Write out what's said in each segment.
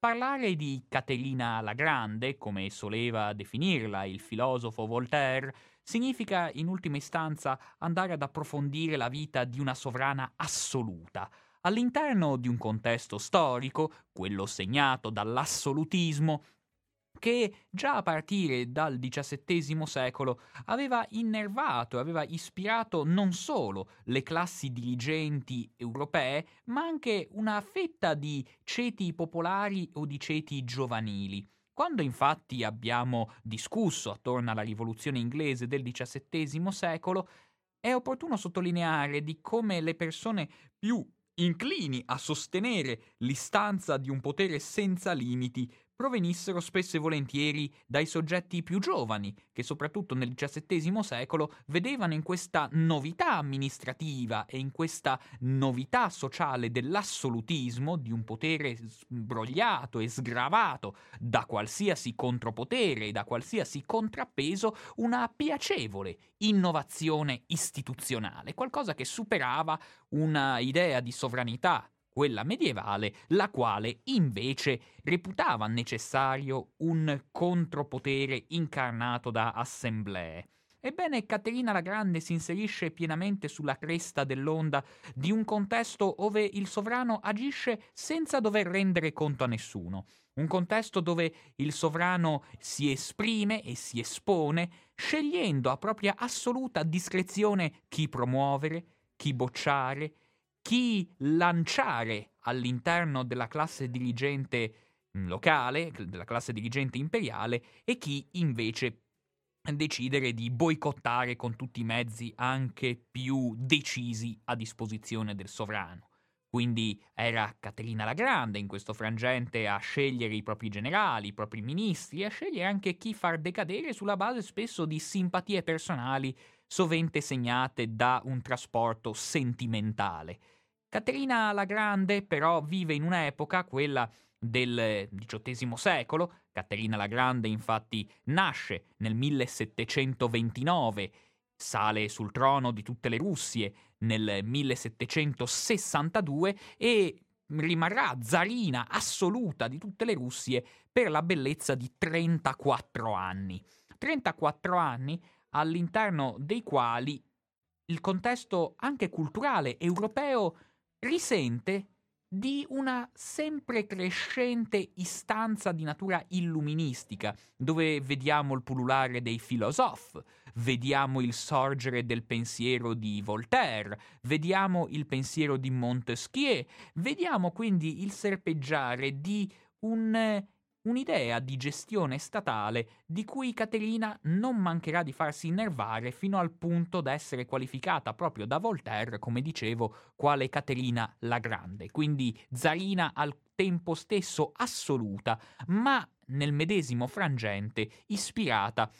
Parlare di Catilina la Grande, come soleva definirla il filosofo Voltaire, significa in ultima istanza andare ad approfondire la vita di una sovrana assoluta, all'interno di un contesto storico, quello segnato dall'assolutismo, che già a partire dal XVII secolo aveva innervato e aveva ispirato non solo le classi dirigenti europee, ma anche una fetta di ceti popolari o di ceti giovanili. Quando infatti abbiamo discusso attorno alla rivoluzione inglese del XVII secolo, è opportuno sottolineare di come le persone più inclini a sostenere l'istanza di un potere senza limiti provenissero spesso e volentieri dai soggetti più giovani, che soprattutto nel XVII secolo vedevano in questa novità amministrativa e in questa novità sociale dell'assolutismo, di un potere sbrogliato e sgravato da qualsiasi contropotere e da qualsiasi contrappeso, una piacevole innovazione istituzionale, qualcosa che superava una idea di sovranità, quella medievale, la quale invece reputava necessario un contropotere incarnato da assemblee. Ebbene, Catilina la Grande si inserisce pienamente sulla cresta dell'onda di un contesto ove il sovrano agisce senza dover rendere conto a nessuno, un contesto dove il sovrano si esprime e si espone, scegliendo a propria assoluta discrezione chi promuovere, chi bocciare, chi lanciare all'interno della classe dirigente locale, della classe dirigente imperiale, e chi invece decidere di boicottare con tutti i mezzi anche più decisi a disposizione del sovrano. Quindi era Catilina la Grande in questo frangente a scegliere i propri generali, i propri ministri, a scegliere anche chi far decadere sulla base spesso di simpatie personali, sovente segnate da un trasporto sentimentale. Catilina la Grande però vive in un'epoca, quella del XVIII secolo. Catilina la Grande infatti nasce nel 1729, sale sul trono di tutte le Russie nel 1762 e rimarrà zarina assoluta di tutte le Russie per la bellezza di 34 anni. 34 anni all'interno dei quali il contesto anche culturale europeo risente di una sempre crescente istanza di natura illuministica, dove vediamo il pullulare dei filosofi, vediamo il sorgere del pensiero di Voltaire, vediamo il pensiero di Montesquieu, vediamo quindi il serpeggiare di un'idea di gestione statale di cui Catilina non mancherà di farsi innervare fino al punto da essere qualificata proprio da Voltaire, come dicevo, quale Catilina la Grande, quindi zarina al tempo stesso assoluta, ma nel medesimo frangente ispirata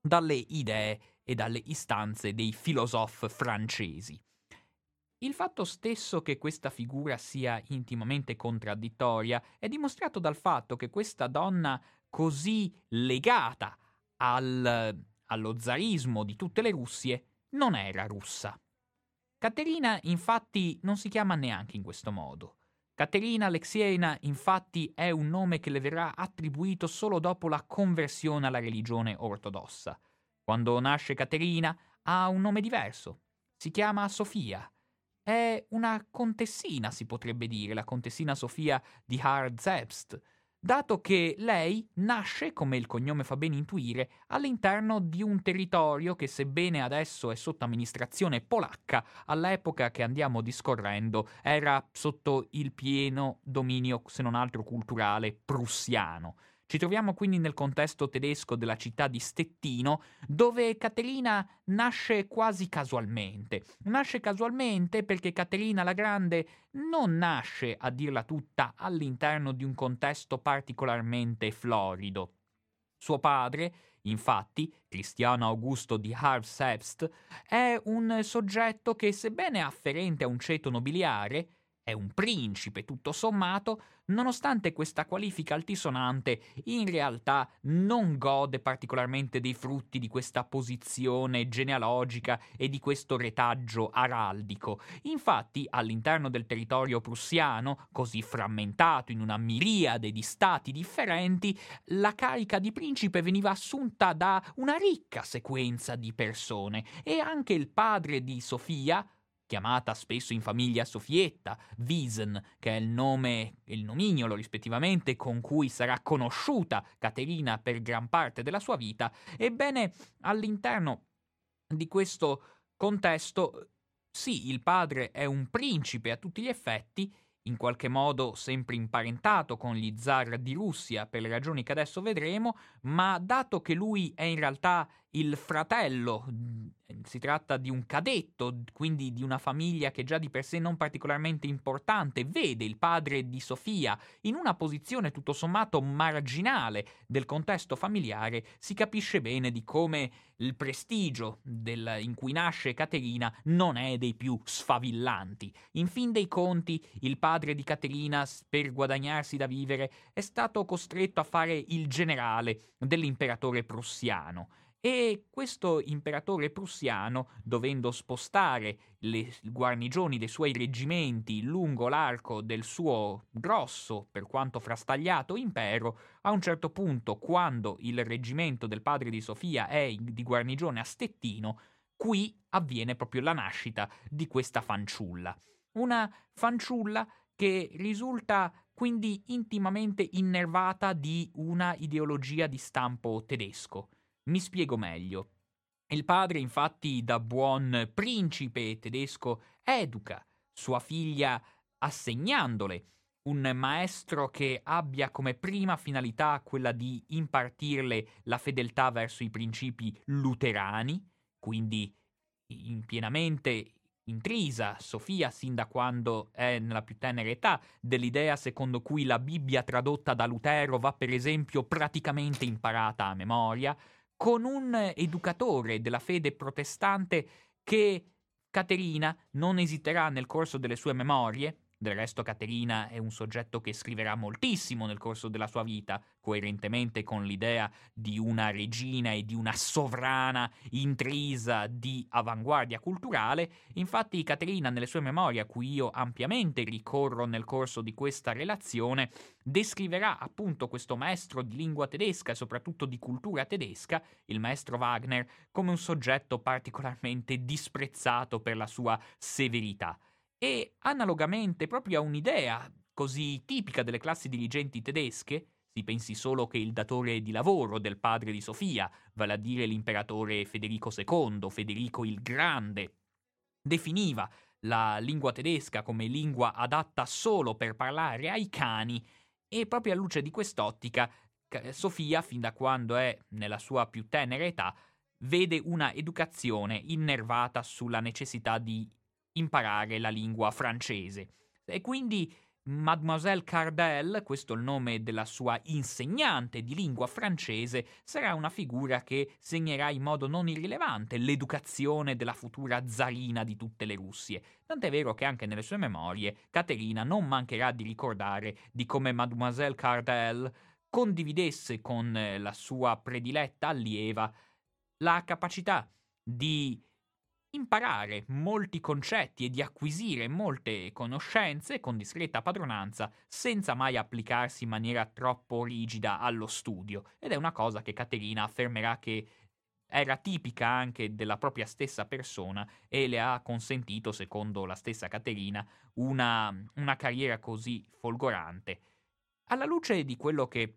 dalle idee e dalle istanze dei filosofi francesi. Il fatto stesso che questa figura sia intimamente contraddittoria è dimostrato dal fatto che questa donna così legata allo zarismo di tutte le Russie non era russa. Caterina infatti non si chiama neanche in questo modo. Caterina Alexievna infatti è un nome che le verrà attribuito solo dopo la conversione alla religione ortodossa. Quando nasce Caterina ha un nome diverso, si chiama Sofia. È una contessina, si potrebbe dire, la contessina Sofia di Harzebst, dato che lei nasce, come il cognome fa ben intuire, all'interno di un territorio che, sebbene adesso è sotto amministrazione polacca, all'epoca che andiamo discorrendo era sotto il pieno dominio, se non altro culturale, prussiano. Ci troviamo quindi nel contesto tedesco della città di Stettino, dove Catilina nasce quasi casualmente. Nasce casualmente perché Catilina la Grande non nasce, a dirla tutta, all'interno di un contesto particolarmente florido. Suo padre, infatti, Cristiano Augusto di Harzebst, è un soggetto che, sebbene afferente a un ceto nobiliare, è un principe tutto sommato, nonostante questa qualifica altisonante in realtà non gode particolarmente dei frutti di questa posizione genealogica e di questo retaggio araldico. Infatti, all'interno del territorio prussiano, così frammentato in una miriade di stati differenti, la carica di principe veniva assunta da una ricca sequenza di persone, e anche il padre di Sofia, chiamata spesso in famiglia Sofietta, Wiesen, che è il nome e il nomignolo rispettivamente con cui sarà conosciuta Caterina per gran parte della sua vita, ebbene all'interno di questo contesto sì, il padre è un principe a tutti gli effetti, in qualche modo sempre imparentato con gli zar di Russia per le ragioni che adesso vedremo, ma dato che lui è in realtà il fratello, si tratta di un cadetto, quindi di una famiglia che già di per sé non particolarmente importante, vede il padre di Sofia in una posizione tutto sommato marginale del contesto familiare, si capisce bene di come il prestigio in cui nasce Caterina non è dei più sfavillanti. In fin dei conti, il padre di Caterina, per guadagnarsi da vivere, è stato costretto a fare il generale dell'imperatore prussiano. E questo imperatore prussiano, dovendo spostare le guarnigioni dei suoi reggimenti lungo l'arco del suo grosso, per quanto frastagliato, impero, a un certo punto, quando il reggimento del padre di Sofia è di guarnigione a Stettino, qui avviene proprio la nascita di questa fanciulla. Una fanciulla che risulta quindi intimamente innervata di una ideologia di stampo tedesco. Mi spiego meglio. Il padre, infatti, da buon principe tedesco, educa sua figlia assegnandole un maestro che abbia come prima finalità quella di impartirle la fedeltà verso i principi luterani, quindi pienamente intrisa Sofia, sin da quando è nella più tenera età, dell'idea secondo cui la Bibbia tradotta da Lutero va, per esempio, praticamente imparata a memoria, con un educatore della fede protestante che Caterina non esiterà nel corso delle sue memorie. Del resto Caterina è un soggetto che scriverà moltissimo nel corso della sua vita, coerentemente con l'idea di una regina e di una sovrana intrisa di avanguardia culturale. Infatti Caterina, nelle sue memorie, a cui io ampiamente ricorro nel corso di questa relazione, descriverà appunto questo maestro di lingua tedesca e soprattutto di cultura tedesca, il maestro Wagner, come un soggetto particolarmente disprezzato per la sua severità. E analogamente proprio a un'idea così tipica delle classi dirigenti tedesche, si pensi solo che il datore di lavoro del padre di Sofia, vale a dire l'imperatore Federico II, Federico il Grande, definiva la lingua tedesca come lingua adatta solo per parlare ai cani, e proprio alla luce di quest'ottica Sofia, fin da quando è nella sua più tenera età, vede una educazione innervata sulla necessità di imparare la lingua francese. E quindi Mademoiselle Cardelle, questo è il nome della sua insegnante di lingua francese, sarà una figura che segnerà in modo non irrilevante l'educazione della futura zarina di tutte le Russie. Tant'è vero che anche nelle sue memorie Caterina non mancherà di ricordare di come Mademoiselle Cardelle condividesse con la sua prediletta allieva la capacità di imparare molti concetti e di acquisire molte conoscenze con discreta padronanza, senza mai applicarsi in maniera troppo rigida allo studio, ed è una cosa che Caterina affermerà che era tipica anche della propria stessa persona e le ha consentito, secondo la stessa Caterina, una carriera così folgorante. Alla luce di quello che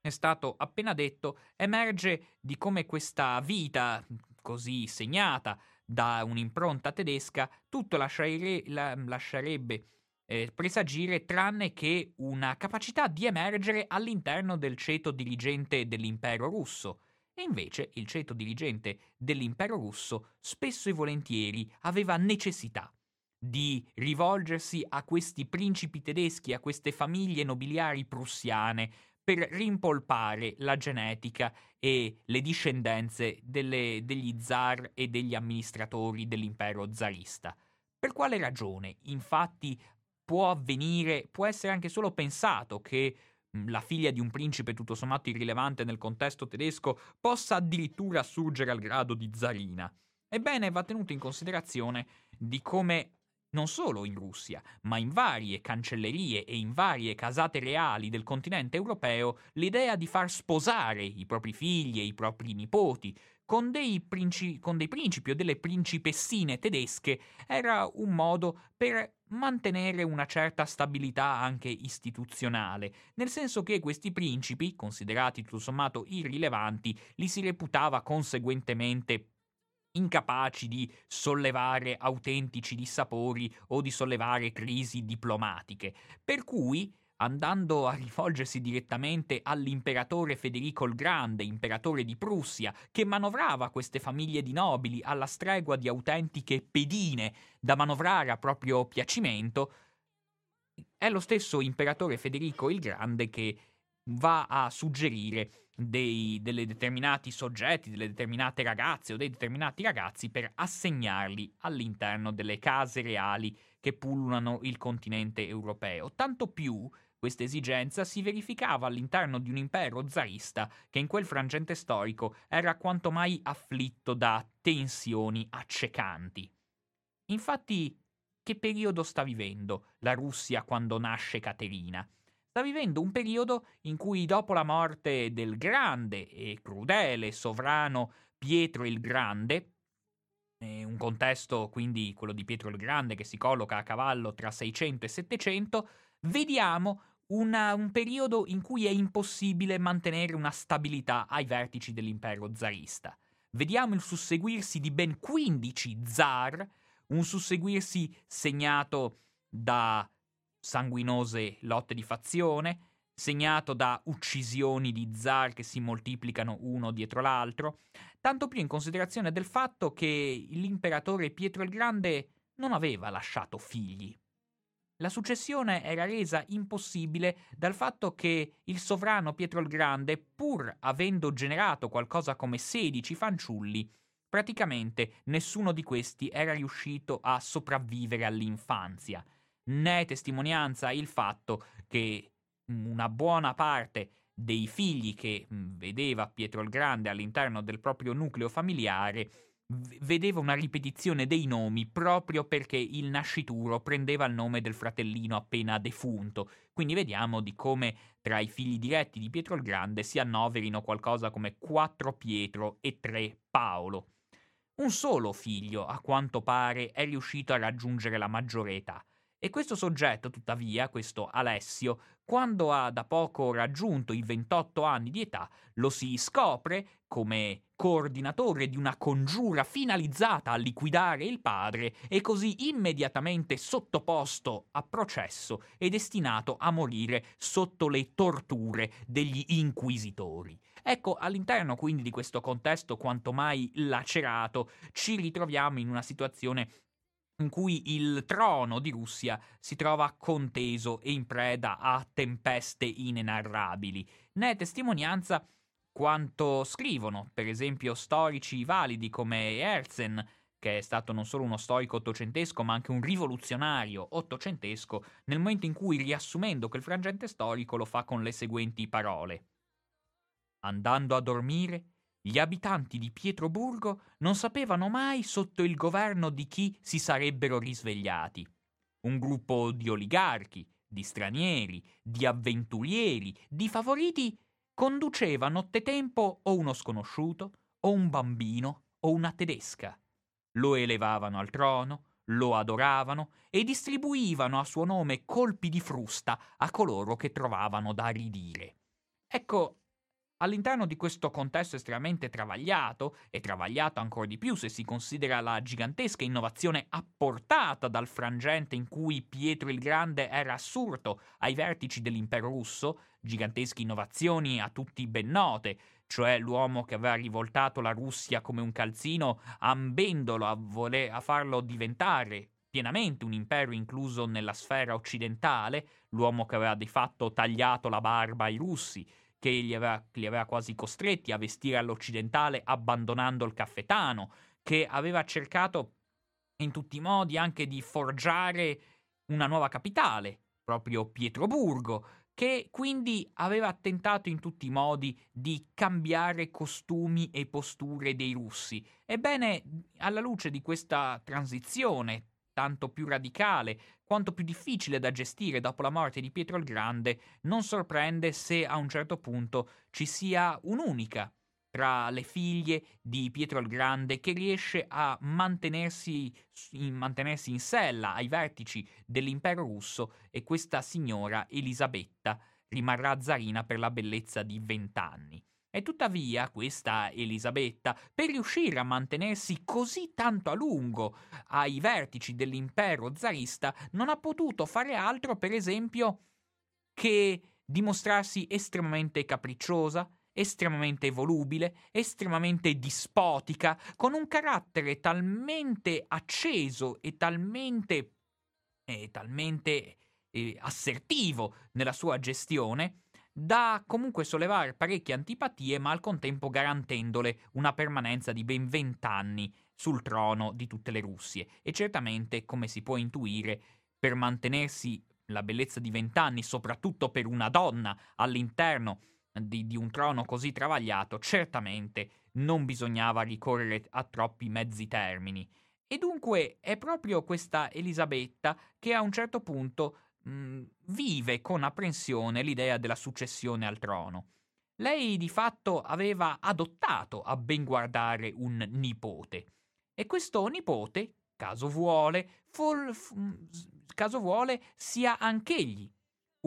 è stato appena detto, emerge di come questa vita così segnata da un'impronta tedesca tutto lascerebbe presagire, tranne che una capacità di emergere all'interno del ceto dirigente dell'impero russo. E invece il ceto dirigente dell'impero russo spesso e volentieri aveva necessità di rivolgersi a questi principi tedeschi, a queste famiglie nobiliari prussiane, per rimpolpare la genetica e le discendenze degli zar e degli amministratori dell'impero zarista. Per quale ragione, infatti, può avvenire, può essere anche solo pensato che la figlia di un principe tutto sommato irrilevante nel contesto tedesco possa addirittura assurgere al grado di zarina. Ebbene, va tenuto in considerazione di come non solo in Russia, ma in varie cancellerie e in varie casate reali del continente europeo, l'idea di far sposare i propri figli e i propri nipoti con dei principi o delle principessine tedesche era un modo per mantenere una certa stabilità anche istituzionale, nel senso che questi principi, considerati tutto sommato irrilevanti, li si reputava conseguentemente incapaci di sollevare autentici dissapori o di sollevare crisi diplomatiche, per cui, andando a rivolgersi direttamente all'imperatore Federico il Grande, imperatore di Prussia, che manovrava queste famiglie di nobili alla stregua di autentiche pedine da manovrare a proprio piacimento, è lo stesso imperatore Federico il Grande che va a suggerire delle determinati soggetti, delle determinate ragazze o dei determinati ragazzi per assegnarli all'interno delle case reali che pullulano il continente europeo. Tanto più questa esigenza si verificava all'interno di un impero zarista che in quel frangente storico era quanto mai afflitto da tensioni accecanti. Infatti, che periodo sta vivendo la Russia quando nasce Caterina? Sta vivendo un periodo in cui, dopo la morte del grande e crudele sovrano Pietro il Grande, un contesto quindi quello di Pietro il Grande che si colloca a cavallo tra 600 e 700, vediamo un periodo in cui è impossibile mantenere una stabilità ai vertici dell'impero zarista. Vediamo il susseguirsi di ben 15 zar, un susseguirsi segnato da sanguinose lotte di fazione, segnato da uccisioni di zar che si moltiplicano uno dietro l'altro, tanto più in considerazione del fatto che l'imperatore Pietro il Grande non aveva lasciato figli. La successione era resa impossibile dal fatto che il sovrano Pietro il Grande, pur avendo generato qualcosa come 16 fanciulli, praticamente nessuno di questi era riuscito a sopravvivere all'infanzia. Ne è testimonianza il fatto che una buona parte dei figli che vedeva Pietro il Grande all'interno del proprio nucleo familiare vedeva una ripetizione dei nomi proprio perché il nascituro prendeva il nome del fratellino appena defunto. Quindi vediamo di come tra i figli diretti di Pietro il Grande si annoverino qualcosa come 4 Pietro e 3 Paolo. Un solo figlio, a quanto pare, è riuscito a raggiungere la maggiore età. E questo soggetto, tuttavia, questo Alessio, quando ha da poco raggiunto i 28 anni di età, lo si scopre come coordinatore di una congiura finalizzata a liquidare il padre e così immediatamente sottoposto a processo e destinato a morire sotto le torture degli inquisitori. Ecco, all'interno quindi di questo contesto quanto mai lacerato, ci ritroviamo in una situazione in cui il trono di Russia si trova conteso e in preda a tempeste inenarrabili. Ne è testimonianza quanto scrivono, per esempio, storici validi come Herzen, che è stato non solo uno storico ottocentesco, ma anche un rivoluzionario ottocentesco, nel momento in cui, riassumendo quel frangente storico, lo fa con le seguenti parole. Andando a dormire, gli abitanti di Pietroburgo non sapevano mai sotto il governo di chi si sarebbero risvegliati. Un gruppo di oligarchi, di stranieri, di avventurieri, di favoriti conduceva nottetempo o uno sconosciuto, o un bambino, o una tedesca. Lo elevavano al trono, lo adoravano e distribuivano a suo nome colpi di frusta a coloro che trovavano da ridire. Ecco, all'interno di questo contesto estremamente travagliato, e travagliato ancora di più se si considera la gigantesca innovazione apportata dal frangente in cui Pietro il Grande era assurto ai vertici dell'impero russo, gigantesche innovazioni a tutti ben note, cioè l'uomo che aveva rivoltato la Russia come un calzino ambendolo a farlo diventare pienamente un impero incluso nella sfera occidentale, l'uomo che aveva di fatto tagliato la barba ai russi, che li aveva quasi costretti a vestire all'occidentale abbandonando il caffetano, che aveva cercato in tutti i modi anche di forgiare una nuova capitale, proprio Pietroburgo, che quindi aveva tentato in tutti i modi di cambiare costumi e posture dei russi. Ebbene, alla luce di questa transizione, tanto più radicale quanto più difficile da gestire dopo la morte di Pietro il Grande, non sorprende se a un certo punto ci sia un'unica tra le figlie di Pietro il Grande che riesce a mantenersi in sella ai vertici dell'impero russo, e questa signora Elisabetta rimarrà zarina per la bellezza di 20 anni. E tuttavia questa Elisabetta, per riuscire a mantenersi così tanto a lungo ai vertici dell'impero zarista, non ha potuto fare altro, per esempio, che dimostrarsi estremamente capricciosa, estremamente volubile, estremamente dispotica, con un carattere talmente acceso e talmente assertivo nella sua gestione da comunque sollevare parecchie antipatie, ma al contempo garantendole una permanenza di ben 20 anni sul trono di tutte le Russie. E certamente, come si può intuire, per mantenersi la bellezza di 20 anni, soprattutto per una donna all'interno di un trono così travagliato, certamente non bisognava ricorrere a troppi mezzi termini. E dunque è proprio questa Elisabetta che a un certo punto vive con apprensione l'idea della successione al trono. Lei di fatto aveva adottato a ben guardare un nipote, e questo nipote, caso vuole, sia anch'egli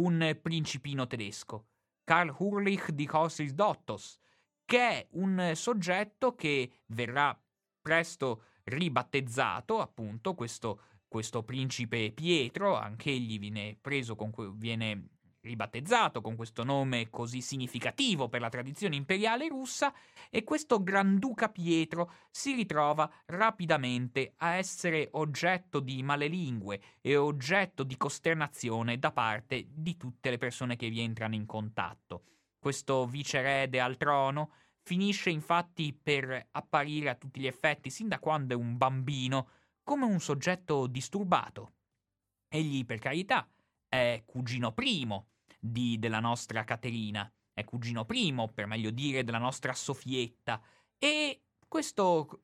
un principino tedesco, Karl Heinrich di Hohenzollern-Dottos, che è un soggetto che verrà presto ribattezzato, appunto, questo principe Pietro. Anch'egli viene preso viene ribattezzato con questo nome così significativo per la tradizione imperiale russa, e questo Granduca Pietro si ritrova rapidamente a essere oggetto di malelingue e oggetto di costernazione da parte di tutte le persone che vi entrano in contatto. Questo vicerede al trono finisce infatti per apparire a tutti gli effetti, sin da quando è un bambino, come un soggetto disturbato. Egli, per carità, è cugino primo della nostra Caterina, è cugino primo, per meglio dire, della nostra Sofietta, e questo,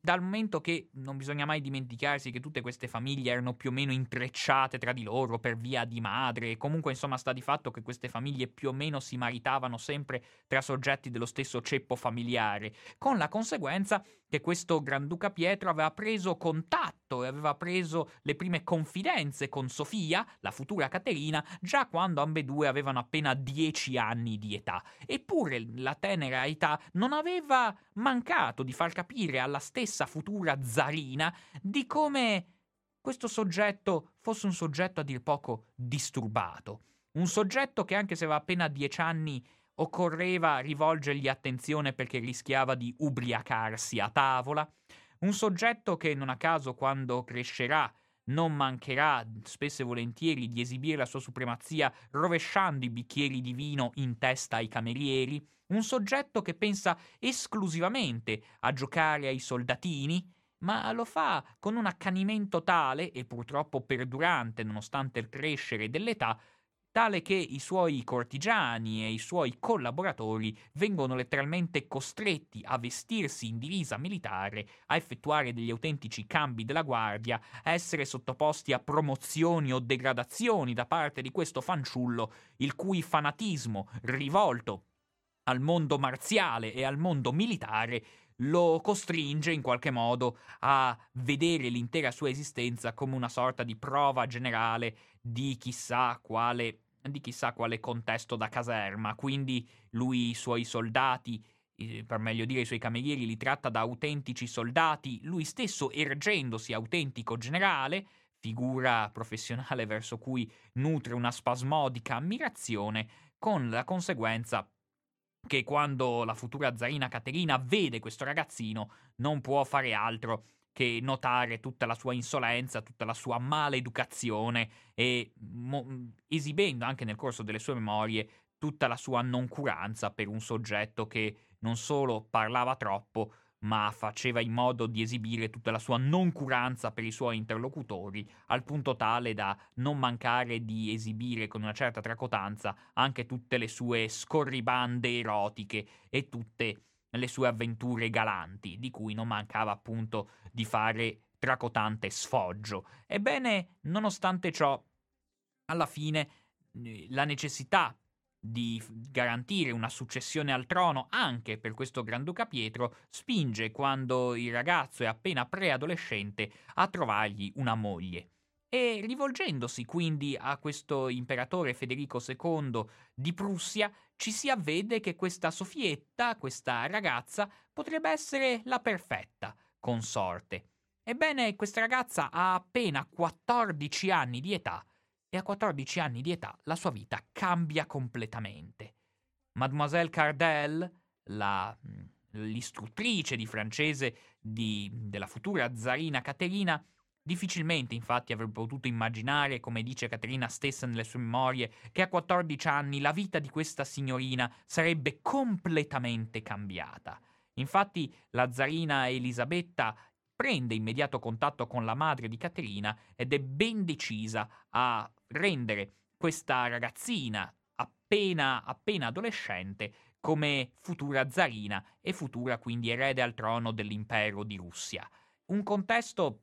dal momento che non bisogna mai dimenticarsi che tutte queste famiglie erano più o meno intrecciate tra di loro per via di madre, e comunque insomma sta di fatto che queste famiglie più o meno si maritavano sempre tra soggetti dello stesso ceppo familiare, con la conseguenza che questo Granduca Pietro aveva preso contatto e aveva preso le prime confidenze con Sofia, la futura Caterina, già quando ambedue avevano appena 10 anni di età. Eppure la tenera età non aveva mancato di far capire alla stessa futura zarina di come questo soggetto fosse un soggetto a dir poco disturbato, un soggetto che, anche se aveva appena 10 anni, occorreva rivolgergli attenzione perché rischiava di ubriacarsi a tavola, un soggetto che non a caso, quando crescerà, non mancherà spesso e volentieri di esibire la sua supremazia rovesciando i bicchieri di vino in testa ai camerieri, un soggetto che pensa esclusivamente a giocare ai soldatini, ma lo fa con un accanimento tale, e purtroppo perdurante nonostante il crescere dell'età, tale che i suoi cortigiani e i suoi collaboratori vengono letteralmente costretti a vestirsi in divisa militare, a effettuare degli autentici cambi della guardia, a essere sottoposti a promozioni o degradazioni da parte di questo fanciullo, il cui fanatismo rivolto al mondo marziale e al mondo militare lo costringe in qualche modo a vedere l'intera sua esistenza come una sorta di prova generale di chissà quale contesto da caserma. Quindi lui i suoi soldati, per meglio dire i suoi camerieri, li tratta da autentici soldati, lui stesso ergendosi autentico generale, figura professionale verso cui nutre una spasmodica ammirazione, con la conseguenza che quando la futura zarina Caterina vede questo ragazzino non può fare altro che notare tutta la sua insolenza, tutta la sua maleducazione, e esibendo anche nel corso delle sue memorie tutta la sua noncuranza per un soggetto che non solo parlava troppo, ma faceva in modo di esibire tutta la sua noncuranza per i suoi interlocutori, al punto tale da non mancare di esibire con una certa tracotanza anche tutte le sue scorribande erotiche e tutte le sue avventure galanti, di cui non mancava appunto di fare tracotante sfoggio. Ebbene, nonostante ciò, alla fine la necessità di garantire una successione al trono anche per questo Granduca Pietro spinge, quando il ragazzo è appena preadolescente, a trovargli una moglie. E rivolgendosi quindi a questo imperatore Federico II di Prussia, ci si avvede che questa Sofietta, questa ragazza, potrebbe essere la perfetta consorte. Ebbene, questa ragazza ha appena 14 anni di età, e a 14 anni di età la sua vita cambia completamente. Mademoiselle Cardelle, l'istruttrice di francese della futura zarina Caterina, difficilmente infatti avrebbe potuto immaginare, come dice Caterina stessa nelle sue memorie, che a 14 anni la vita di questa signorina sarebbe completamente cambiata. Infatti la zarina Elisabetta prende immediato contatto con la madre di Caterina ed è ben decisa a rendere questa ragazzina appena adolescente come futura zarina e futura quindi erede al trono dell'impero di Russia. Un contesto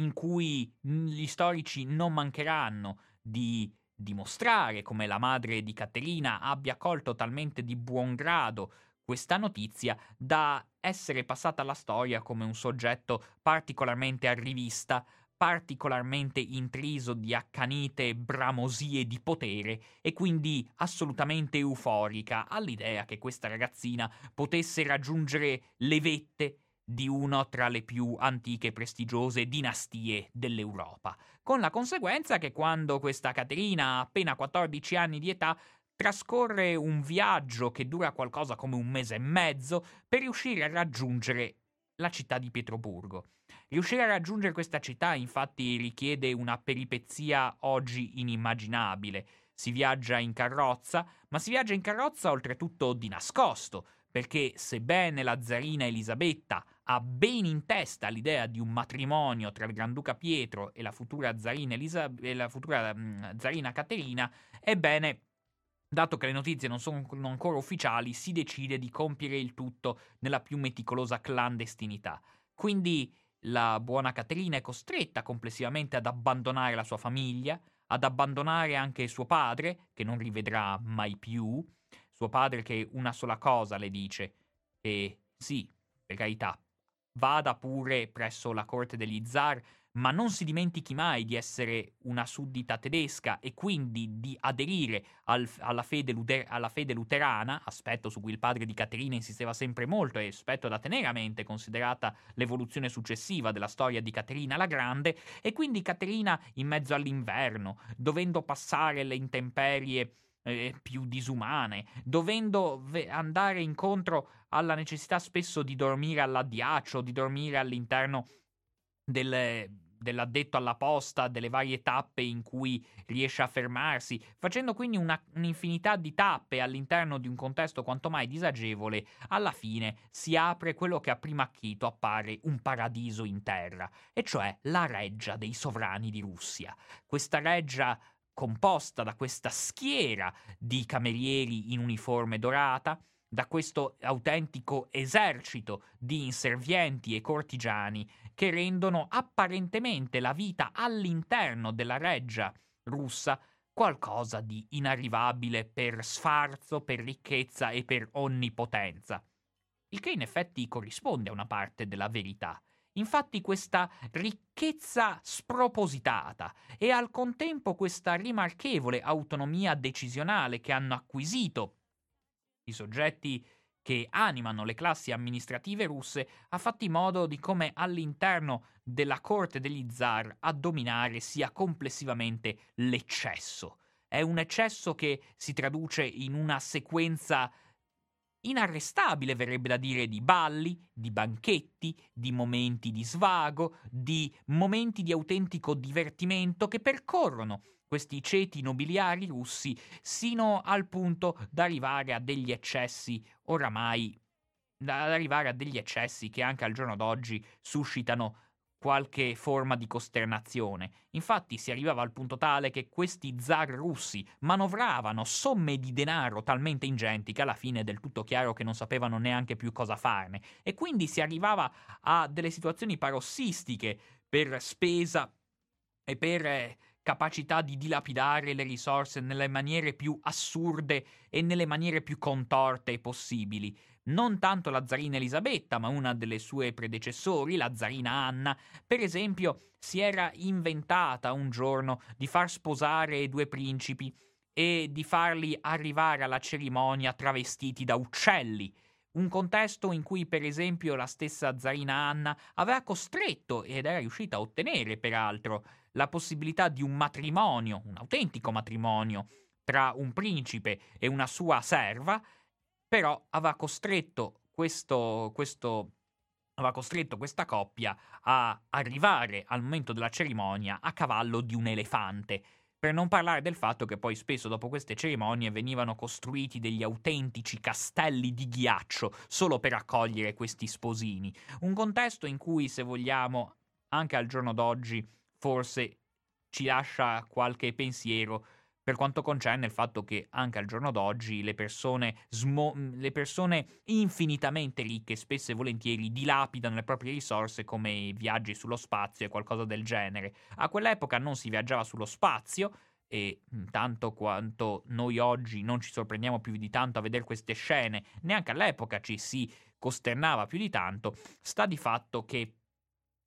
in cui gli storici non mancheranno di dimostrare come la madre di Caterina abbia colto talmente di buon grado questa notizia da essere passata alla storia come un soggetto particolarmente arrivista, particolarmente intriso di accanite bramosie di potere, e quindi assolutamente euforica all'idea che questa ragazzina potesse raggiungere le vette di uno tra le più antiche e prestigiose dinastie dell'Europa, con la conseguenza che quando questa Caterina ha appena 14 anni di età trascorre un viaggio che dura qualcosa come 1 mese e mezzo per riuscire a raggiungere la città di Pietroburgo. Riuscire a raggiungere questa città infatti richiede una peripezia oggi inimmaginabile. Si viaggia in carrozza, ma si viaggia in carrozza oltretutto di nascosto, perché sebbene la zarina Elisabetta ha ben in testa l'idea di un matrimonio tra il Granduca Pietro e la futura zarina zarina Caterina, ebbene, dato che le notizie non sono ancora ufficiali, si decide di compiere il tutto nella più meticolosa clandestinità. Quindi la buona Caterina è costretta complessivamente ad abbandonare la sua famiglia, ad abbandonare anche suo padre, che non rivedrà mai più. Suo padre che una sola cosa le dice, che sì, per carità, vada pure presso la corte degli zar, ma non si dimentichi mai di essere una suddita tedesca e quindi di aderire alla fede luterana, aspetto su cui il padre di Caterina insisteva sempre molto e aspetto da tenere a mente, considerata l'evoluzione successiva della storia di Caterina la Grande. E quindi Caterina, in mezzo all'inverno, dovendo passare le intemperie più disumane, dovendo andare incontro alla necessità spesso di dormire all'addiaccio, di dormire all'interno dell'addetto alla posta, delle varie tappe in cui riesce a fermarsi, facendo quindi un'infinità di tappe all'interno di un contesto quanto mai disagevole, alla fine si apre quello che a primo acchito appare un paradiso in terra, e cioè la reggia dei sovrani di Russia. Questa reggia, composta da questa schiera di camerieri in uniforme dorata, da questo autentico esercito di inservienti e cortigiani che rendono apparentemente la vita all'interno della reggia russa qualcosa di inarrivabile per sfarzo, per ricchezza e per onnipotenza. Il che in effetti corrisponde a una parte della verità. Infatti questa ricchezza spropositata e al contempo questa rimarchevole autonomia decisionale che hanno acquisito i soggetti che animano le classi amministrative russe ha fatto in modo di come all'interno della corte degli zar a dominare sia complessivamente l'eccesso. È un eccesso che si traduce in una sequenza inarrestabile, verrebbe da dire, di balli, di banchetti, di momenti di svago, di momenti di autentico divertimento che percorrono questi ceti nobiliari russi sino al punto da arrivare a degli eccessi oramai ad arrivare a degli eccessi che anche al giorno d'oggi suscitano qualche forma di costernazione. Infatti si arrivava al punto tale che questi zar russi manovravano somme di denaro talmente ingenti che alla fine è del tutto chiaro che non sapevano neanche più cosa farne, e quindi si arrivava a delle situazioni parossistiche per spesa e per capacità di dilapidare le risorse nelle maniere più assurde e nelle maniere più contorte possibili. Non tanto la zarina Elisabetta, ma una delle sue predecessori, la zarina Anna, per esempio, si era inventata un giorno di far sposare due principi e di farli arrivare alla cerimonia travestiti da uccelli. Un contesto in cui, per esempio, la stessa zarina Anna aveva costretto, ed era riuscita a ottenere, peraltro, la possibilità di un matrimonio, un autentico matrimonio, tra un principe e una sua serva. Però aveva costretto questa coppia a arrivare al momento della cerimonia a cavallo di un elefante, per non parlare del fatto che poi spesso dopo queste cerimonie venivano costruiti degli autentici castelli di ghiaccio solo per accogliere questi sposini. Un contesto in cui, se vogliamo, anche al giorno d'oggi forse ci lascia qualche pensiero per quanto concerne il fatto che anche al giorno d'oggi le persone infinitamente ricche spesso e volentieri dilapidano le proprie risorse come i viaggi sullo spazio e qualcosa del genere. A quell'epoca non si viaggiava sullo spazio, e tanto quanto noi oggi non ci sorprendiamo più di tanto a vedere queste scene, neanche all'epoca ci si costernava più di tanto. Sta di fatto che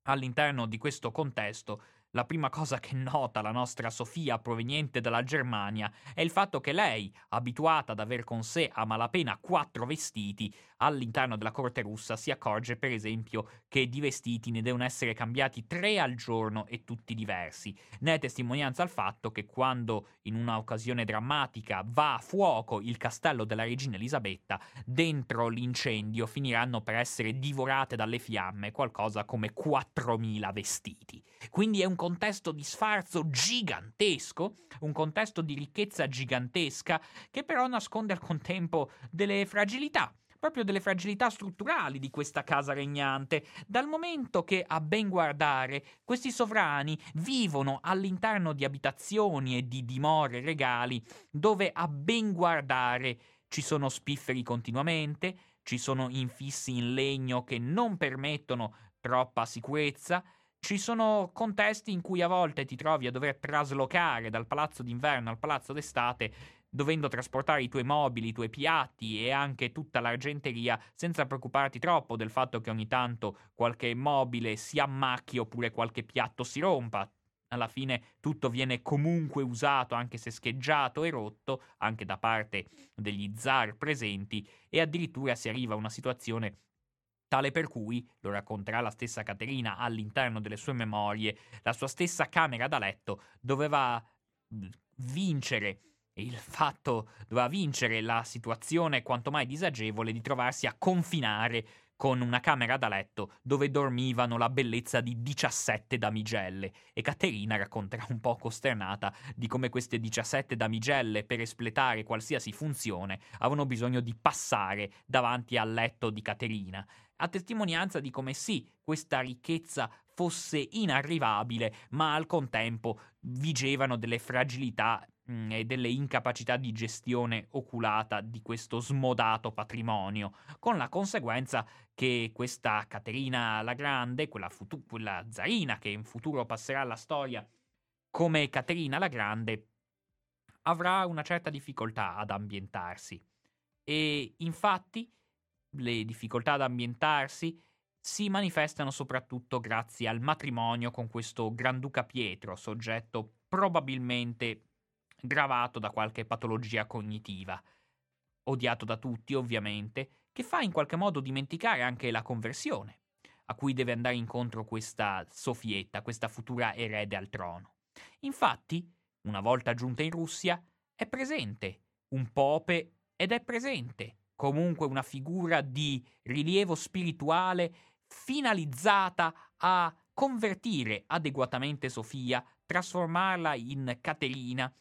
all'interno di questo contesto la prima cosa che nota la nostra Sofia, proveniente dalla Germania, è il fatto che lei, abituata ad aver con sé a malapena 4 vestiti, all'interno della corte russa si accorge, per esempio, che di vestiti ne devono essere cambiati 3 al giorno e tutti diversi. Ne è testimonianza il fatto che quando, in un'occasione drammatica, va a fuoco il castello della regina Elisabetta, dentro l'incendio finiranno per essere divorate dalle fiamme qualcosa come 4.000 vestiti. Quindi è un contesto di sfarzo gigantesco, un contesto di ricchezza gigantesca, che però nasconde al contempo delle fragilità, proprio delle fragilità strutturali di questa casa regnante, dal momento che, a ben guardare, questi sovrani vivono all'interno di abitazioni e di dimore regali dove, a ben guardare, ci sono spifferi continuamente, ci sono infissi in legno che non permettono troppa sicurezza. Ci sono contesti in cui a volte ti trovi a dover traslocare dal palazzo d'inverno al palazzo d'estate, dovendo trasportare i tuoi mobili, i tuoi piatti e anche tutta l'argenteria, senza preoccuparti troppo del fatto che ogni tanto qualche mobile si ammacchi oppure qualche piatto si rompa. Alla fine tutto viene comunque usato, anche se scheggiato e rotto, anche da parte degli zar presenti, e addirittura si arriva a una situazione tale per cui, lo racconterà la stessa Caterina all'interno delle sue memorie, la sua stessa camera da letto doveva vincere la situazione quanto mai disagevole di trovarsi a confinare con una camera da letto dove dormivano la bellezza di 17 damigelle. E Caterina racconterà un po' costernata di come queste 17 damigelle, per espletare qualsiasi funzione, avevano bisogno di passare davanti al letto di Caterina, a testimonianza di come sì, questa ricchezza fosse inarrivabile, ma al contempo vigevano delle fragilità e delle incapacità di gestione oculata di questo smodato patrimonio, con la conseguenza che questa Caterina la Grande, quella zarina che in futuro passerà alla storia come Caterina la Grande, avrà una certa difficoltà ad ambientarsi. E infatti le difficoltà ad ambientarsi si manifestano soprattutto grazie al matrimonio con questo Granduca Pietro, soggetto probabilmente gravato da qualche patologia cognitiva, odiato da tutti ovviamente, che fa in qualche modo dimenticare anche la conversione, a cui deve andare incontro questa Sofietta, questa futura erede al trono. Infatti, una volta giunta in Russia, è presente un pope ed è presente comunque una figura di rilievo spirituale finalizzata a convertire adeguatamente Sofia, trasformarla in Caterina,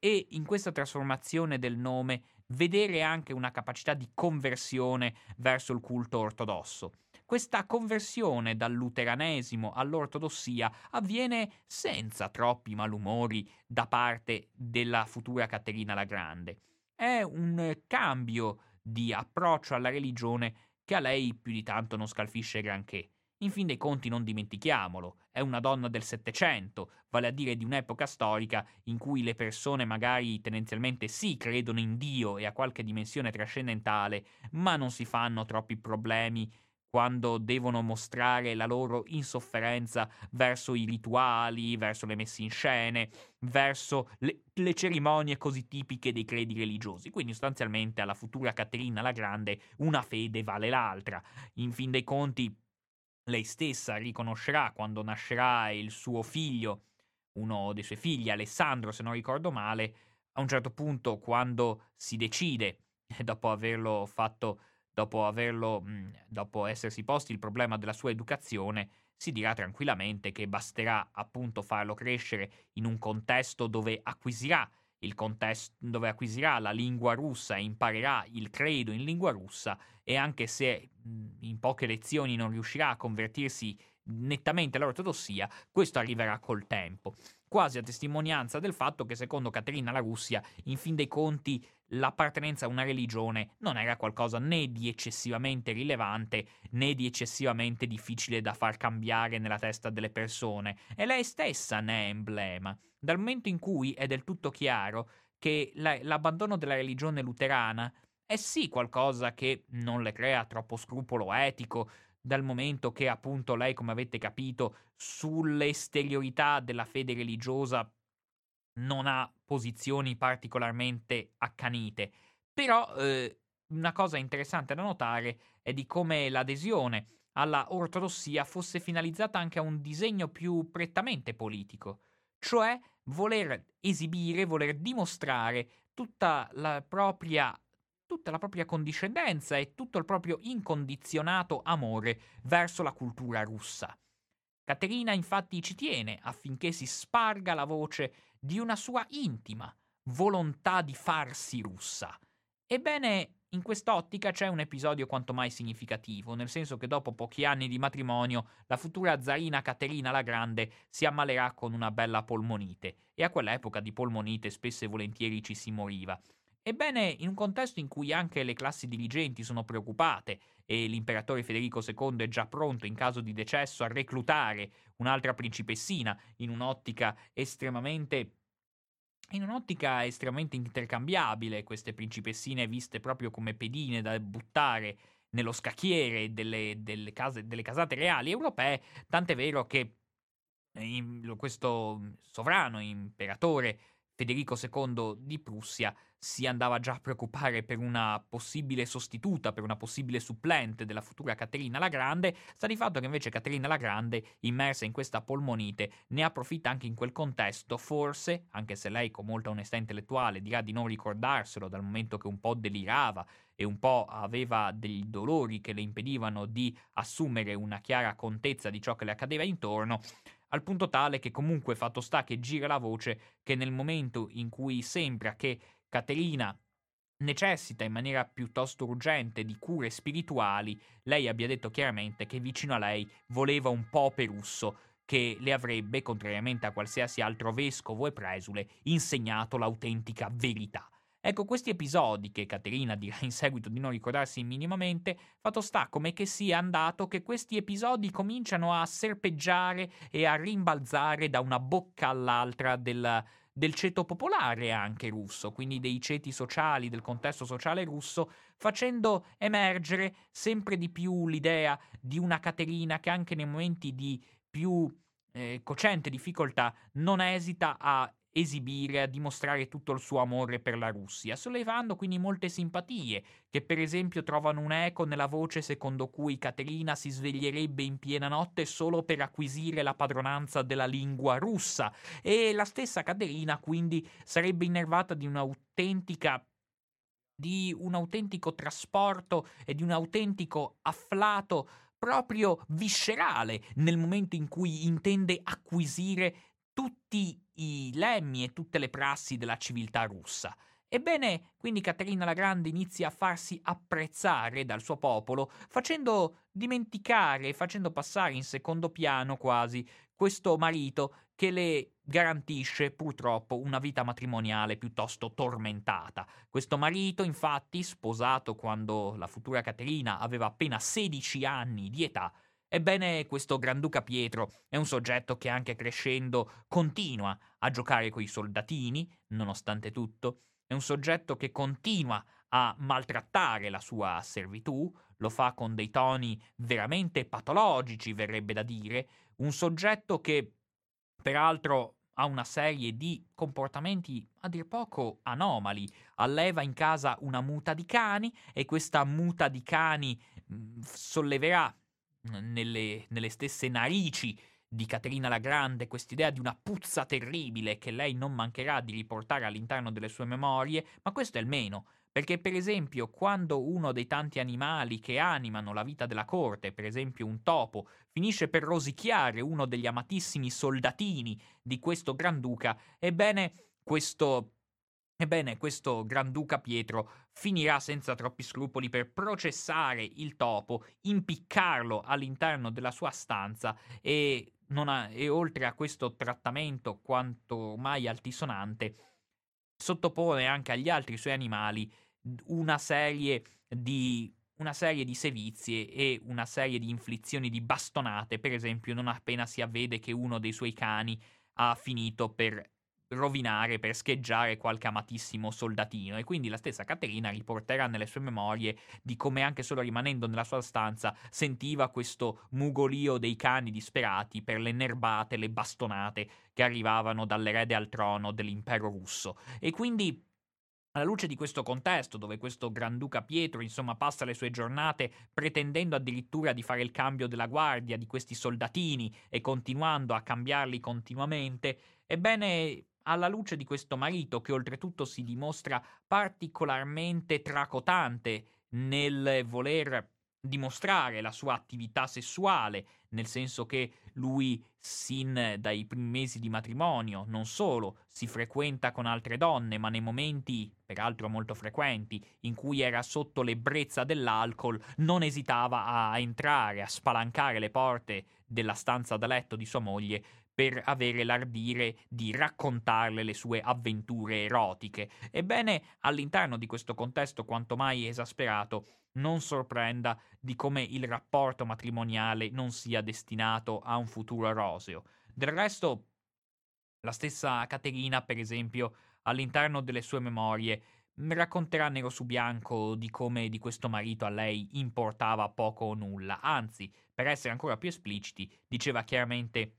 e in questa trasformazione del nome vedere anche una capacità di conversione verso il culto ortodosso. Questa conversione dal luteranesimo all'ortodossia avviene senza troppi malumori da parte della futura Caterina la Grande. È un cambio di approccio alla religione che a lei più di tanto non scalfisce granché. In fin dei conti non dimentichiamolo, è una donna del Settecento, vale a dire di un'epoca storica in cui le persone magari tendenzialmente sì credono in Dio e a qualche dimensione trascendentale, ma non si fanno troppi problemi quando devono mostrare la loro insofferenza verso i rituali, verso le messe in scene, verso le cerimonie così tipiche dei credi religiosi. Quindi sostanzialmente alla futura Caterina la Grande una fede vale l'altra. In fin dei conti lei stessa riconoscerà quando nascerà il suo figlio, uno dei suoi figli, Alessandro se non ricordo male, a un certo punto quando si decide, dopo essersi posti il problema della sua educazione, si dirà tranquillamente che basterà appunto farlo crescere in un contesto dove acquisirà la lingua russa e imparerà il credo in lingua russa, e anche se in poche lezioni non riuscirà a convertirsi nettamente all'ortodossia, questo arriverà col tempo, quasi a testimonianza del fatto che secondo Caterina la Russia, in fin dei conti, l'appartenenza a una religione non era qualcosa né di eccessivamente rilevante né di eccessivamente difficile da far cambiare nella testa delle persone, e lei stessa ne è emblema. Dal momento in cui è del tutto chiaro che l'abbandono della religione luterana è sì qualcosa che non le crea troppo scrupolo etico, dal momento che appunto lei, come avete capito, sull'esteriorità della fede religiosa non ha posizioni particolarmente accanite, però una cosa interessante da notare è di come l'adesione alla ortodossia fosse finalizzata anche a un disegno più prettamente politico, cioè voler esibire, voler dimostrare tutta la propria condiscendenza e tutto il proprio incondizionato amore verso la cultura russa. Caterina infatti ci tiene affinché si sparga la voce di una sua intima volontà di farsi russa. Ebbene, in quest'ottica c'è un episodio quanto mai significativo, nel senso che dopo pochi anni di matrimonio la futura zarina Caterina la Grande si ammalerà con una bella polmonite, e a quell'epoca di polmonite spesso e volentieri ci si moriva. Ebbene, in un contesto in cui anche le classi dirigenti sono preoccupate e l'imperatore Federico II è già pronto in caso di decesso a reclutare un'altra principessina in un'ottica estremamente intercambiabile, queste principessine viste proprio come pedine da buttare nello scacchiere delle casate reali europee, tant'è vero che questo sovrano imperatore Federico II di Prussia si andava già a preoccupare per una possibile sostituta, per una possibile supplente della futura Caterina la Grande. Sta di fatto che invece Caterina la Grande, immersa in questa polmonite, ne approfitta anche in quel contesto, forse, anche se lei con molta onestà intellettuale dirà di non ricordarselo dal momento che un po' delirava e un po' aveva dei dolori che le impedivano di assumere una chiara contezza di ciò che le accadeva intorno, al punto tale che comunque fatto sta che gira la voce che nel momento in cui sembra che Caterina necessita in maniera piuttosto urgente di cure spirituali, lei abbia detto chiaramente che vicino a lei voleva un pope russo che le avrebbe, contrariamente a qualsiasi altro vescovo e presule, insegnato l'autentica verità. Ecco, questi episodi che Caterina dirà in seguito di non ricordarsi minimamente, fatto sta come che sia andato che questi episodi cominciano a serpeggiare e a rimbalzare da una bocca all'altra del ceto popolare anche russo, quindi dei ceti sociali, del contesto sociale russo, facendo emergere sempre di più l'idea di una Caterina che anche nei momenti di più cocente difficoltà non esita a esibire, a dimostrare tutto il suo amore per la Russia, sollevando quindi molte simpatie che per esempio trovano un eco nella voce secondo cui Caterina si sveglierebbe in piena notte solo per acquisire la padronanza della lingua russa, e la stessa Caterina quindi sarebbe innervata di un autentico trasporto e di un autentico afflato proprio viscerale nel momento in cui intende acquisire tutti i lemmi e tutte le prassi della civiltà russa. Ebbene, quindi Caterina la Grande inizia a farsi apprezzare dal suo popolo, facendo passare in secondo piano quasi questo marito che le garantisce purtroppo una vita matrimoniale piuttosto tormentata. Questo marito, infatti, sposato quando la futura Caterina aveva appena 16 anni di età, ebbene, questo Granduca Pietro è un soggetto che anche crescendo continua a giocare coi soldatini, nonostante tutto. È un soggetto che continua a maltrattare la sua servitù, lo fa con dei toni veramente patologici, verrebbe da dire. Un soggetto che, peraltro, ha una serie di comportamenti a dir poco anomali. Alleva in casa una muta di cani e questa muta di cani solleverà nelle stesse narici di Caterina la Grande quest'idea di una puzza terribile che lei non mancherà di riportare all'interno delle sue memorie, ma questo è il meno, perché per esempio quando uno dei tanti animali che animano la vita della corte, per esempio un topo, finisce per rosicchiare uno degli amatissimi soldatini di questo Granduca, Ebbene, questo Granduca Pietro finirà senza troppi scrupoli per processare il topo, impiccarlo all'interno della sua stanza e oltre a questo trattamento quanto mai altisonante, sottopone anche agli altri suoi animali una serie di sevizie e una serie di inflizioni di bastonate, per esempio non appena si avvede che uno dei suoi cani ha finito per rovinare, per scheggiare qualche amatissimo soldatino, e quindi la stessa Caterina riporterà nelle sue memorie di come anche solo rimanendo nella sua stanza sentiva questo mugolio dei cani disperati per le nerbate, le bastonate che arrivavano dall'erede al trono dell'impero russo. E quindi alla luce di questo contesto, dove questo Granduca Pietro, insomma, passa le sue giornate pretendendo addirittura di fare il cambio della guardia di questi soldatini e continuando a cambiarli continuamente, ebbene, alla luce di questo marito che oltretutto si dimostra particolarmente tracotante nel voler dimostrare la sua attività sessuale, nel senso che lui sin dai primi mesi di matrimonio non solo si frequenta con altre donne, ma nei momenti, peraltro molto frequenti, in cui era sotto l'ebbrezza dell'alcol, non esitava a entrare, a spalancare le porte della stanza da letto di sua moglie per avere l'ardire di raccontarle le sue avventure erotiche. Ebbene, all'interno di questo contesto quanto mai esasperato, non sorprenda di come il rapporto matrimoniale non sia destinato a un futuro roseo. Del resto, la stessa Caterina, per esempio, all'interno delle sue memorie, racconterà nero su bianco di come di questo marito a lei importava poco o nulla. Anzi, per essere ancora più espliciti, diceva chiaramente: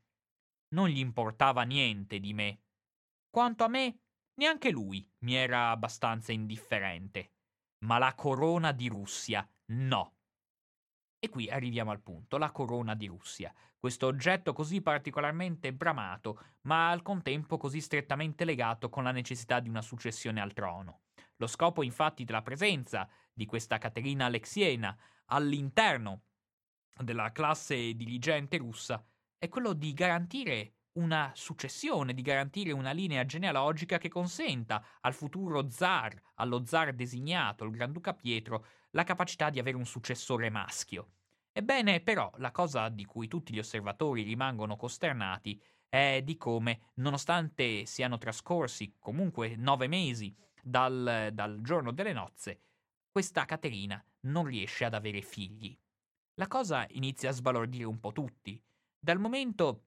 non gli importava niente di me. Quanto a me, neanche lui mi era abbastanza indifferente. Ma la corona di Russia, no. E qui arriviamo al punto, la corona di Russia. Questo oggetto così particolarmente bramato, ma al contempo così strettamente legato con la necessità di una successione al trono. Lo scopo, infatti, della presenza di questa Caterina Alexievna all'interno della classe dirigente russa è quello di garantire una successione, di garantire una linea genealogica che consenta al futuro zar, allo zar designato, il Granduca Pietro, la capacità di avere un successore maschio. Ebbene, però, la cosa di cui tutti gli osservatori rimangono costernati è di come, nonostante siano trascorsi comunque 9 mesi dal giorno delle nozze, questa Caterina non riesce ad avere figli. La cosa inizia a sbalordire un po' tutti, dal momento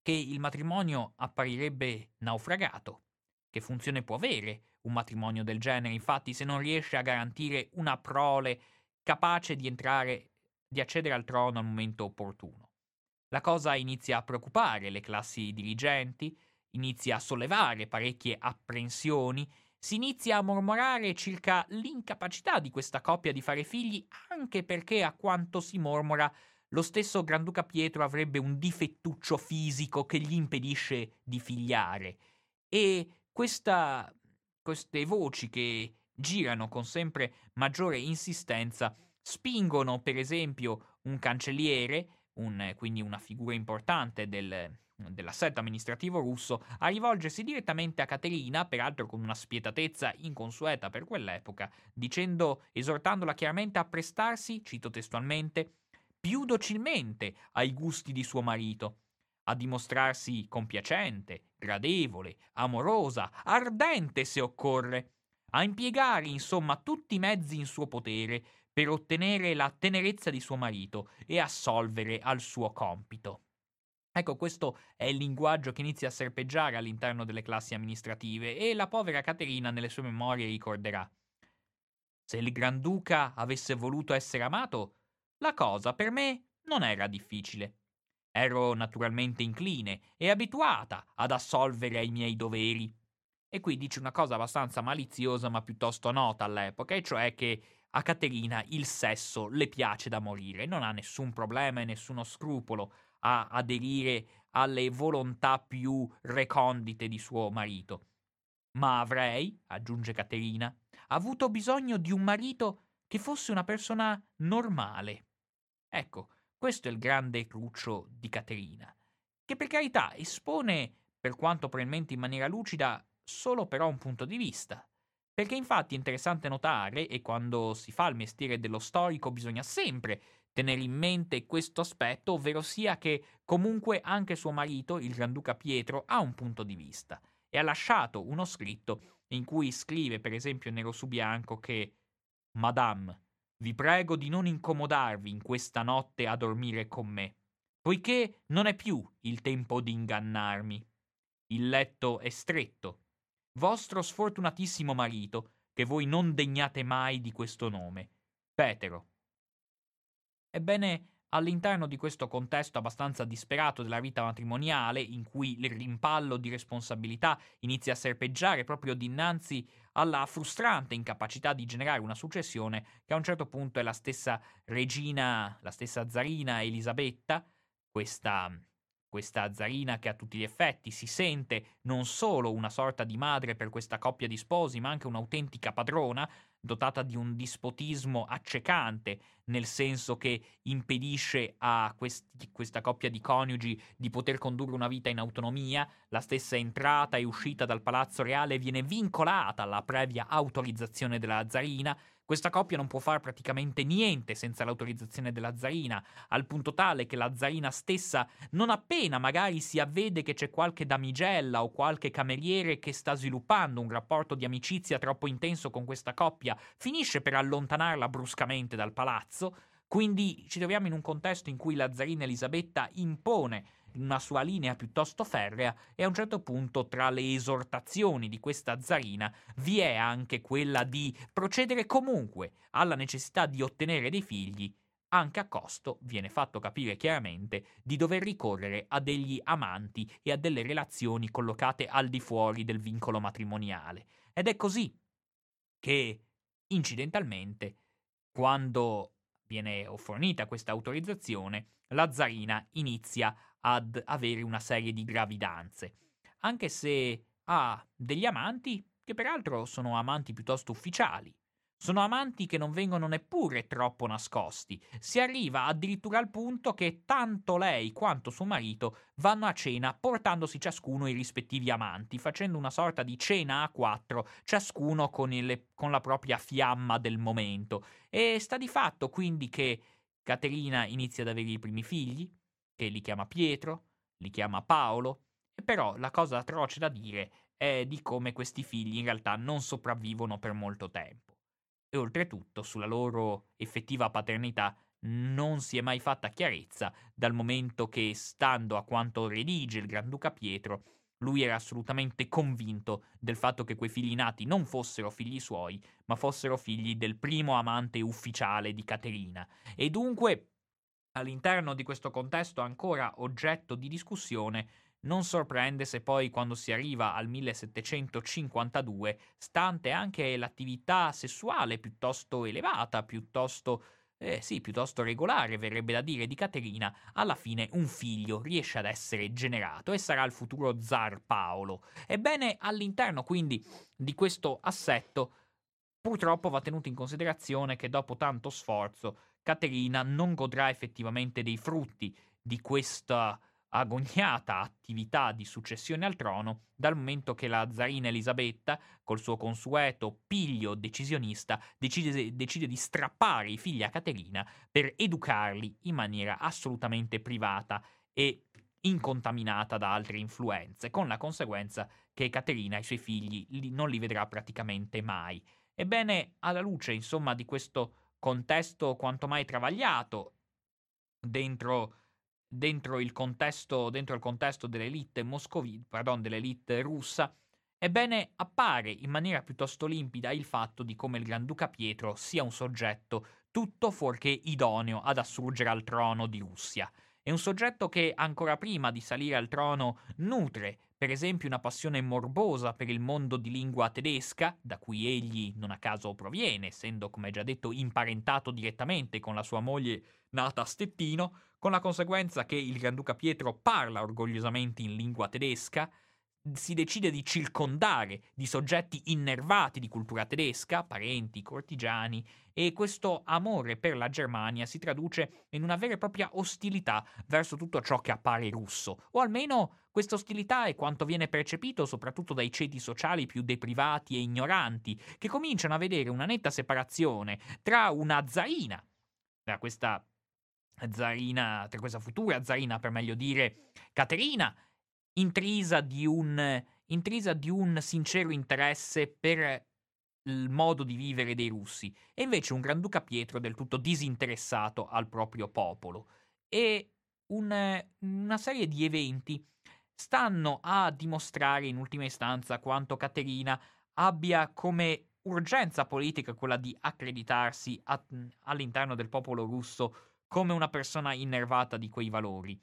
che il matrimonio apparirebbe naufragato. Che funzione può avere un matrimonio del genere, infatti, se non riesce a garantire una prole capace di accedere al trono al momento opportuno? La cosa inizia a preoccupare le classi dirigenti, inizia a sollevare parecchie apprensioni, si inizia a mormorare circa l'incapacità di questa coppia di fare figli, anche perché, a quanto si mormora, lo stesso Granduca Pietro avrebbe un difettuccio fisico che gli impedisce di figliare, e queste voci che girano con sempre maggiore insistenza spingono, per esempio, un cancelliere, quindi una figura importante del, dell'assetto amministrativo russo a rivolgersi direttamente a Caterina, peraltro con una spietatezza inconsueta per quell'epoca, dicendo, esortandola chiaramente a prestarsi, cito testualmente, più docilmente ai gusti di suo marito, a dimostrarsi compiacente, gradevole, amorosa, ardente se occorre, a impiegare insomma tutti i mezzi in suo potere per ottenere la tenerezza di suo marito e assolvere al suo compito. Ecco, questo è il linguaggio che inizia a serpeggiare all'interno delle classi amministrative e la povera Caterina nelle sue memorie ricorderà: se il Granduca avesse voluto essere amato, la cosa per me non era difficile. Ero naturalmente incline e abituata ad assolvere ai miei doveri. E qui dice una cosa abbastanza maliziosa ma piuttosto nota all'epoca, e cioè che a Caterina il sesso le piace da morire, non ha nessun problema e nessuno scrupolo a aderire alle volontà più recondite di suo marito. Ma avrei, aggiunge Caterina, avuto bisogno di un marito che fosse una persona normale. Ecco, questo è il grande cruccio di Caterina, che per carità espone, per quanto probabilmente in maniera lucida, solo però un punto di vista. Perché infatti è interessante notare, e quando si fa il mestiere dello storico bisogna sempre tenere in mente questo aspetto, ovvero sia che comunque anche suo marito, il Granduca Pietro, ha un punto di vista e ha lasciato uno scritto in cui scrive, per esempio nero su bianco, che «Madame, vi prego di non incomodarvi in questa notte a dormire con me, poiché non è più il tempo di ingannarmi. Il letto è stretto. Vostro sfortunatissimo marito, che voi non degnate mai di questo nome, Petero». Ebbene, all'interno di questo contesto abbastanza disperato della vita matrimoniale, in cui il rimpallo di responsabilità inizia a serpeggiare proprio dinanzi alla frustrante incapacità di generare una successione, che a un certo punto è la stessa regina, la stessa zarina Elisabetta, questa zarina che a tutti gli effetti si sente non solo una sorta di madre per questa coppia di sposi, ma anche un'autentica padrona, dotata di un dispotismo accecante, nel senso che impedisce a questa coppia di coniugi di poter condurre una vita in autonomia. La stessa entrata e uscita dal palazzo reale viene vincolata alla previa autorizzazione della zarina. Questa coppia non può fare praticamente niente senza l'autorizzazione della zarina, al punto tale che la zarina stessa, non appena magari si avvede che c'è qualche damigella o qualche cameriere che sta sviluppando un rapporto di amicizia troppo intenso con questa coppia, finisce per allontanarla bruscamente dal palazzo. Quindi ci troviamo in un contesto in cui la zarina Elisabetta impone una sua linea piuttosto ferrea, e a un certo punto tra le esortazioni di questa zarina vi è anche quella di procedere comunque alla necessità di ottenere dei figli, anche a costo, viene fatto capire chiaramente, di dover ricorrere a degli amanti e a delle relazioni collocate al di fuori del vincolo matrimoniale. Ed è così che, incidentalmente, quando viene fornita questa autorizzazione, la zarina inizia ad avere una serie di gravidanze, anche se ha degli amanti che peraltro sono amanti piuttosto ufficiali, sono amanti che non vengono neppure troppo nascosti. Si arriva addirittura al punto che tanto lei quanto suo marito vanno a cena portandosi ciascuno i rispettivi amanti, facendo una sorta di cena a quattro, ciascuno con la propria fiamma del momento. E sta di fatto quindi che Caterina inizia ad avere i primi figli, che li chiama Pietro, li chiama Paolo, e però la cosa atroce da dire è di come questi figli in realtà non sopravvivono per molto tempo. E oltretutto sulla loro effettiva paternità non si è mai fatta chiarezza, dal momento che, stando a quanto redige il Granduca Pietro, lui era assolutamente convinto del fatto che quei figli nati non fossero figli suoi, ma fossero figli del primo amante ufficiale di Caterina. E dunque, all'interno di questo contesto ancora oggetto di discussione, non sorprende se poi, quando si arriva al 1752, stante anche l'attività sessuale piuttosto elevata, piuttosto regolare, verrebbe da dire, di Caterina, alla fine un figlio riesce ad essere generato e sarà il futuro zar Paolo. Ebbene, all'interno quindi di questo assetto, purtroppo va tenuto in considerazione che dopo tanto sforzo Caterina non godrà effettivamente dei frutti di questa agognata attività di successione al trono, dal momento che la zarina Elisabetta, col suo consueto piglio decisionista, decide di strappare i figli a Caterina per educarli in maniera assolutamente privata e incontaminata da altre influenze, con la conseguenza che Caterina e i suoi figli non li vedrà praticamente mai. Ebbene, alla luce, insomma, di questo contesto quanto mai travagliato dentro il contesto dell'elite russa, ebbene appare in maniera piuttosto limpida il fatto di come il Granduca Pietro sia un soggetto tutto fuorché idoneo ad assurgere al trono di Russia. È un soggetto che ancora prima di salire al trono nutre, per esempio, una passione morbosa per il mondo di lingua tedesca, da cui egli non a caso proviene, essendo, come già detto, imparentato direttamente con la sua moglie nata a Stettino, con la conseguenza che il Granduca Pietro parla orgogliosamente in lingua tedesca, si decide di circondare di soggetti innervati di cultura tedesca, parenti, cortigiani, e questo amore per la Germania si traduce in una vera e propria ostilità verso tutto ciò che appare russo, o almeno questa ostilità è quanto viene percepito soprattutto dai ceti sociali più deprivati e ignoranti, che cominciano a vedere una netta separazione tra una zarina, tra questa futura zarina, per meglio dire, Caterina, intrisa di un sincero interesse per il modo di vivere dei russi, e invece un Granduca Pietro del tutto disinteressato al proprio popolo. E una serie di eventi stanno a dimostrare in ultima istanza quanto Caterina abbia come urgenza politica quella di accreditarsi all'interno del popolo russo come una persona innervata di quei valori.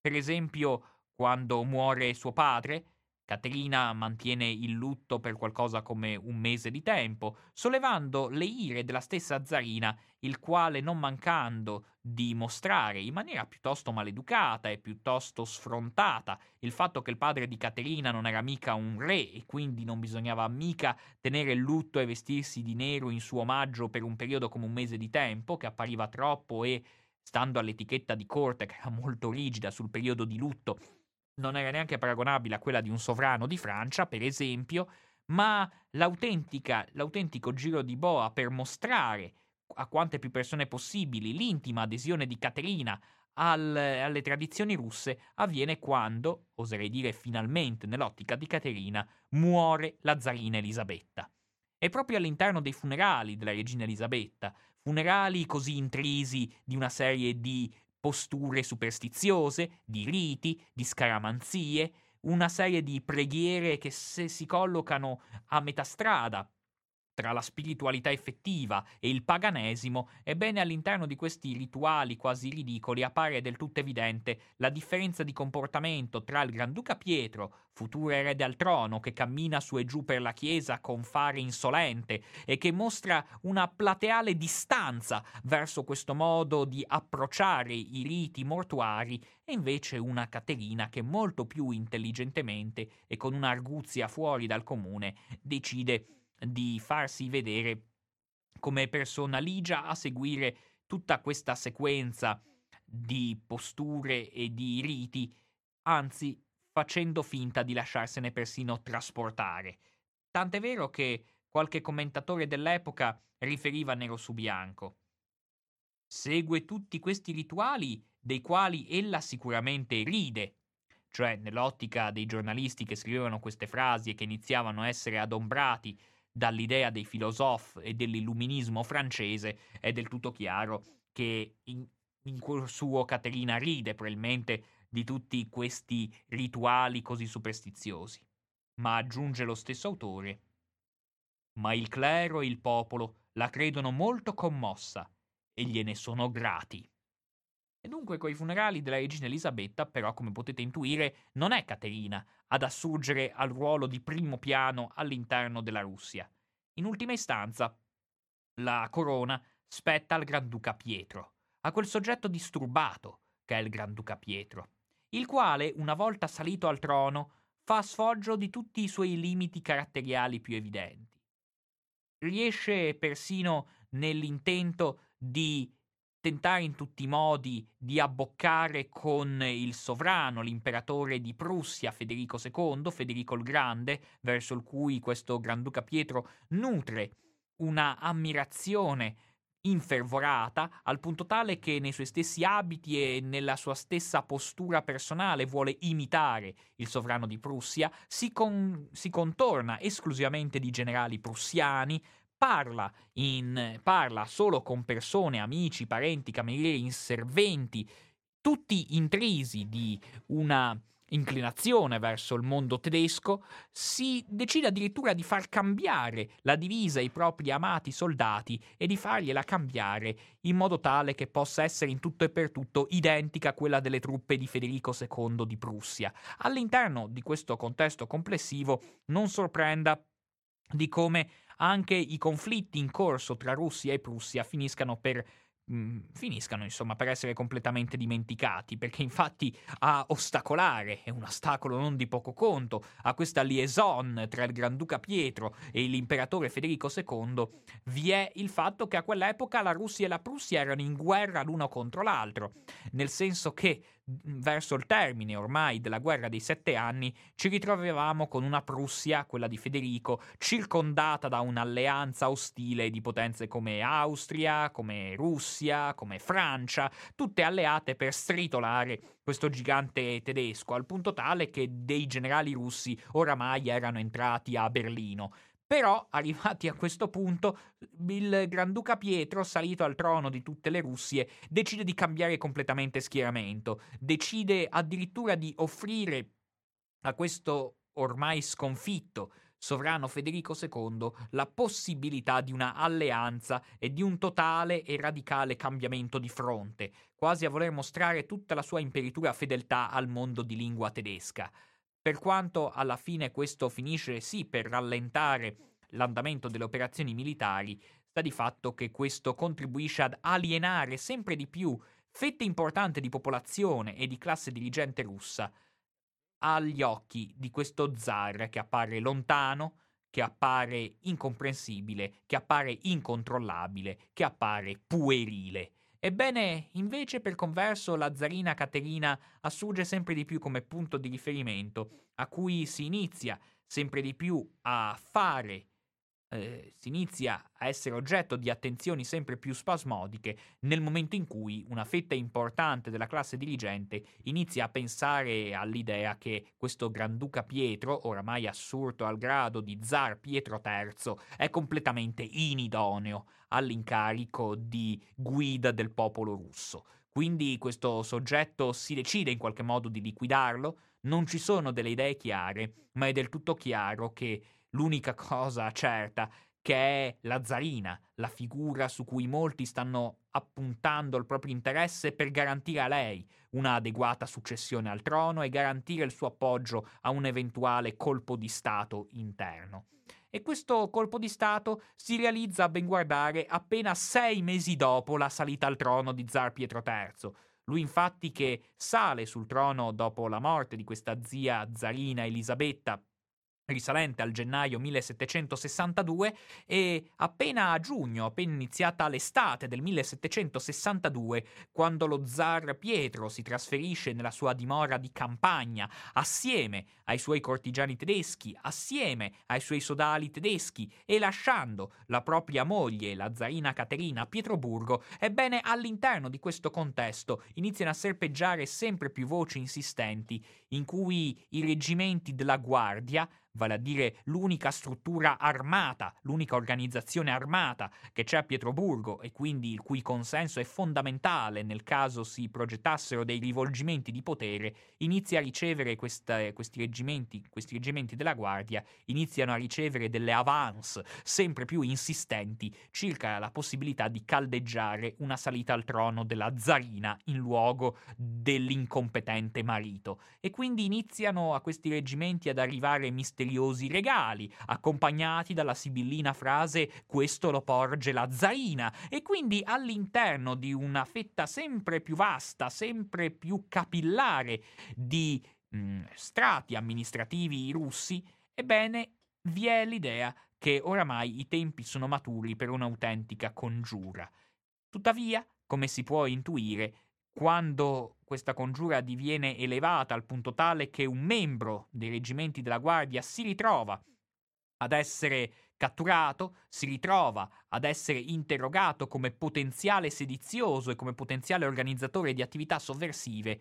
Per esempio, quando muore suo padre, Caterina mantiene il lutto per qualcosa come un mese di tempo, sollevando le ire della stessa zarina, il quale, non mancando di mostrare in maniera piuttosto maleducata e piuttosto sfrontata il fatto che il padre di Caterina non era mica un re e quindi non bisognava mica tenere il lutto e vestirsi di nero in suo omaggio per un periodo come un mese di tempo, che appariva troppo e, stando all'etichetta di corte, che era molto rigida sul periodo di lutto, non era neanche paragonabile a quella di un sovrano di Francia, per esempio, ma l'autentico giro di boa per mostrare a quante più persone possibili l'intima adesione di Caterina alle tradizioni russe avviene quando, oserei dire finalmente nell'ottica di Caterina, muore la zarina Elisabetta. E proprio all'interno dei funerali della regina Elisabetta, funerali così intrisi di una serie di posture superstiziose, di riti, di scaramanzie, una serie di preghiere che si collocano a metà strada tra la spiritualità effettiva e il paganesimo, ebbene all'interno di questi rituali quasi ridicoli appare del tutto evidente la differenza di comportamento tra il Granduca Pietro, futuro erede al trono, che cammina su e giù per la chiesa con fare insolente e che mostra una plateale distanza verso questo modo di approcciare i riti mortuari, e invece una Caterina che molto più intelligentemente e con un'arguzia fuori dal comune decide di farsi vedere come persona ligia a seguire tutta questa sequenza di posture e di riti, anzi facendo finta di lasciarsene persino trasportare. Tant'è vero che qualche commentatore dell'epoca riferiva nero su bianco: segue tutti questi rituali dei quali ella sicuramente ride. Cioè, nell'ottica dei giornalisti che scrivevano queste frasi e che iniziavano a essere adombrati dall'idea dei filosofi e dell'illuminismo francese, è del tutto chiaro che in cuor suo Caterina ride probabilmente di tutti questi rituali così superstiziosi. Ma aggiunge lo stesso autore: ma il clero e il popolo la credono molto commossa e gliene sono grati. E dunque coi funerali della regina Elisabetta, però, come potete intuire, non è Caterina ad assurgere al ruolo di primo piano all'interno della Russia. In ultima istanza, la corona spetta al Granduca Pietro, a quel soggetto disturbato che è il Granduca Pietro, il quale, una volta salito al trono, fa sfoggio di tutti i suoi limiti caratteriali più evidenti. Riesce persino nell'intento di tentare in tutti i modi di abboccare con il sovrano, l'imperatore di Prussia, Federico II, Federico il Grande, verso il cui questo Granduca Pietro nutre una ammirazione infervorata, al punto tale che nei suoi stessi abiti e nella sua stessa postura personale vuole imitare il sovrano di Prussia, si contorna esclusivamente di generali prussiani, parla solo con persone, amici, parenti, camerieri, inserventi, tutti intrisi di una inclinazione verso il mondo tedesco. Si decide addirittura di far cambiare la divisa ai propri amati soldati e di fargliela cambiare in modo tale che possa essere in tutto e per tutto identica a quella delle truppe di Federico II di Prussia. All'interno di questo contesto complessivo non sorprenda di come anche i conflitti in corso tra Russia e Prussia finiscano per essere completamente dimenticati, perché infatti a ostacolare, è un ostacolo non di poco conto, a questa liaison tra il Granduca Pietro e l'imperatore Federico II vi è il fatto che a quell'epoca la Russia e la Prussia erano in guerra l'uno contro l'altro, nel senso che verso il termine ormai della guerra dei 7 anni ci ritrovavamo con una Prussia, quella di Federico, circondata da un'alleanza ostile di potenze come Austria, come Russia, come Francia, tutte alleate per stritolare questo gigante tedesco, al punto tale che dei generali russi oramai erano entrati a Berlino. Però, arrivati a questo punto, il Granduca Pietro, salito al trono di tutte le Russie, decide di cambiare completamente schieramento, decide addirittura di offrire a questo ormai sconfitto sovrano Federico II la possibilità di una alleanza e di un totale e radicale cambiamento di fronte, quasi a voler mostrare tutta la sua imperitura fedeltà al mondo di lingua tedesca. Per quanto alla fine questo finisce sì per rallentare l'andamento delle operazioni militari, sta di fatto che questo contribuisce ad alienare sempre di più fette importanti di popolazione e di classe dirigente russa agli occhi di questo zar che appare lontano, che appare incomprensibile, che appare incontrollabile, che appare puerile. Ebbene, invece, per converso, la zarina Caterina assurge sempre di più come punto di riferimento, a cui si inizia sempre di più a fare, si inizia a essere oggetto di attenzioni sempre più spasmodiche nel momento in cui una fetta importante della classe dirigente inizia a pensare all'idea che questo Granduca Pietro, oramai assurdo al grado di Zar Pietro III, è completamente inidoneo all'incarico di guida del popolo russo. Quindi questo soggetto si decide in qualche modo di liquidarlo, non ci sono delle idee chiare, ma è del tutto chiaro che l'unica cosa certa che è la zarina, la figura su cui molti stanno appuntando il proprio interesse per garantire a lei una adeguata successione al trono e garantire il suo appoggio a un eventuale colpo di stato interno. E questo colpo di stato si realizza a ben guardare appena 6 mesi dopo la salita al trono di Zar Pietro III. Lui infatti, che sale sul trono dopo la morte di questa zia zarina Elisabetta, risalente al gennaio 1762, e appena a giugno, appena iniziata l'estate del 1762, quando lo zar Pietro si trasferisce nella sua dimora di campagna assieme ai suoi cortigiani tedeschi, assieme ai suoi sodali tedeschi e lasciando la propria moglie, la zarina Caterina, a Pietroburgo, ebbene all'interno di questo contesto iniziano a serpeggiare sempre più voci insistenti in cui i reggimenti della guardia, vale a dire l'unica struttura armata, l'unica organizzazione armata che c'è a Pietroburgo e quindi il cui consenso è fondamentale nel caso si progettassero dei rivolgimenti di potere, inizia a ricevere questi reggimenti della Guardia, iniziano a ricevere delle avance sempre più insistenti circa la possibilità di caldeggiare una salita al trono della zarina in luogo dell'incompetente marito. E quindi iniziano a questi reggimenti ad arrivare misteriosi regali, accompagnati dalla sibillina frase "questo lo porge la zarina", e quindi all'interno di una fetta sempre più vasta, sempre più capillare di strati amministrativi russi, ebbene vi è l'idea che oramai i tempi sono maturi per un'autentica congiura. Tuttavia, come si può intuire, quando questa congiura diviene elevata al punto tale che un membro dei reggimenti della Guardia si ritrova ad essere catturato, si ritrova ad essere interrogato come potenziale sedizioso e come potenziale organizzatore di attività sovversive,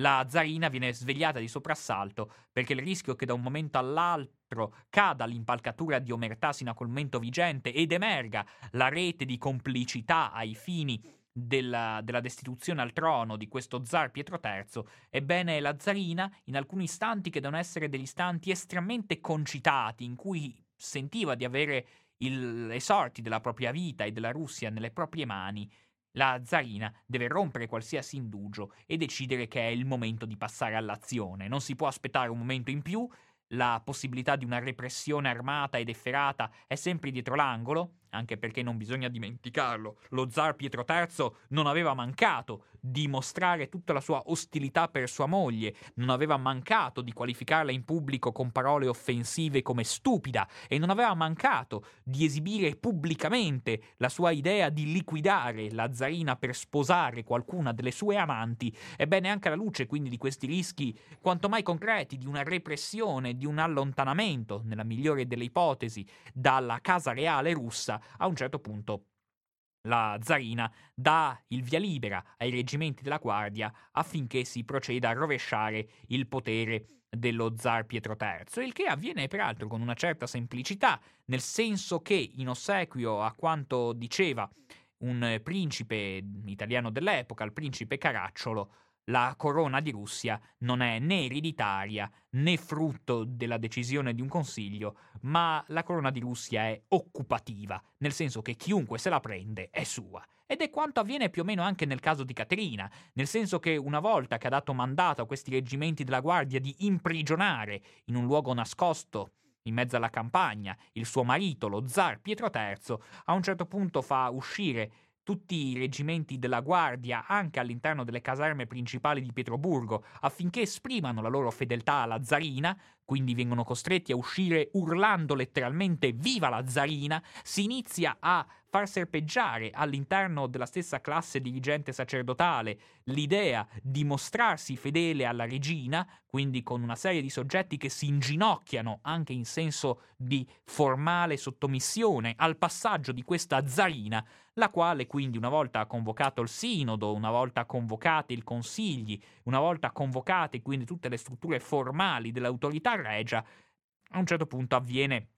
la zarina viene svegliata di soprassalto, perché il rischio che da un momento all'altro cada l'impalcatura di omertà sino a quel momento vigente ed emerga la rete di complicità ai fini della destituzione al trono di questo zar Pietro III, ebbene la zarina, in alcuni istanti che devono essere degli istanti estremamente concitati, in cui sentiva di avere le sorti della propria vita e della Russia nelle proprie mani, la zarina deve rompere qualsiasi indugio e decidere che è il momento di passare all'azione. Non si può aspettare un momento in più, la possibilità di una repressione armata ed efferata è sempre dietro l'angolo, anche perché non bisogna dimenticarlo, lo zar Pietro III non aveva mancato di mostrare tutta la sua ostilità per sua moglie, non aveva mancato di qualificarla in pubblico con parole offensive come stupida e non aveva mancato di esibire pubblicamente la sua idea di liquidare la zarina per sposare qualcuna delle sue amanti. Ebbene, anche alla luce quindi di questi rischi quanto mai concreti di una repressione, di un allontanamento, nella migliore delle ipotesi, dalla casa reale russa, a un certo punto la zarina dà il via libera ai reggimenti della Guardia affinché si proceda a rovesciare il potere dello zar Pietro III, il che avviene peraltro con una certa semplicità, nel senso che, in ossequio a quanto diceva un principe italiano dell'epoca, il principe Caracciolo, la corona di Russia non è né ereditaria né frutto della decisione di un consiglio, ma la corona di Russia è occupativa, nel senso che chiunque se la prende è sua. Ed è quanto avviene più o meno anche nel caso di Caterina, nel senso che una volta che ha dato mandato a questi reggimenti della Guardia di imprigionare in un luogo nascosto in mezzo alla campagna il suo marito, lo zar Pietro III, a un certo punto fa uscire tutti i reggimenti della Guardia anche all'interno delle caserme principali di Pietroburgo affinché esprimano la loro fedeltà alla zarina, quindi vengono costretti a uscire urlando letteralmente "Viva la zarina!", si inizia a far serpeggiare all'interno della stessa classe dirigente sacerdotale l'idea di mostrarsi fedele alla regina, quindi con una serie di soggetti che si inginocchiano anche in senso di formale sottomissione al passaggio di questa zarina, la quale quindi, una volta convocato il sinodo, una volta convocati i consigli, una volta convocate quindi tutte le strutture formali dell'autorità regia, a un certo punto avviene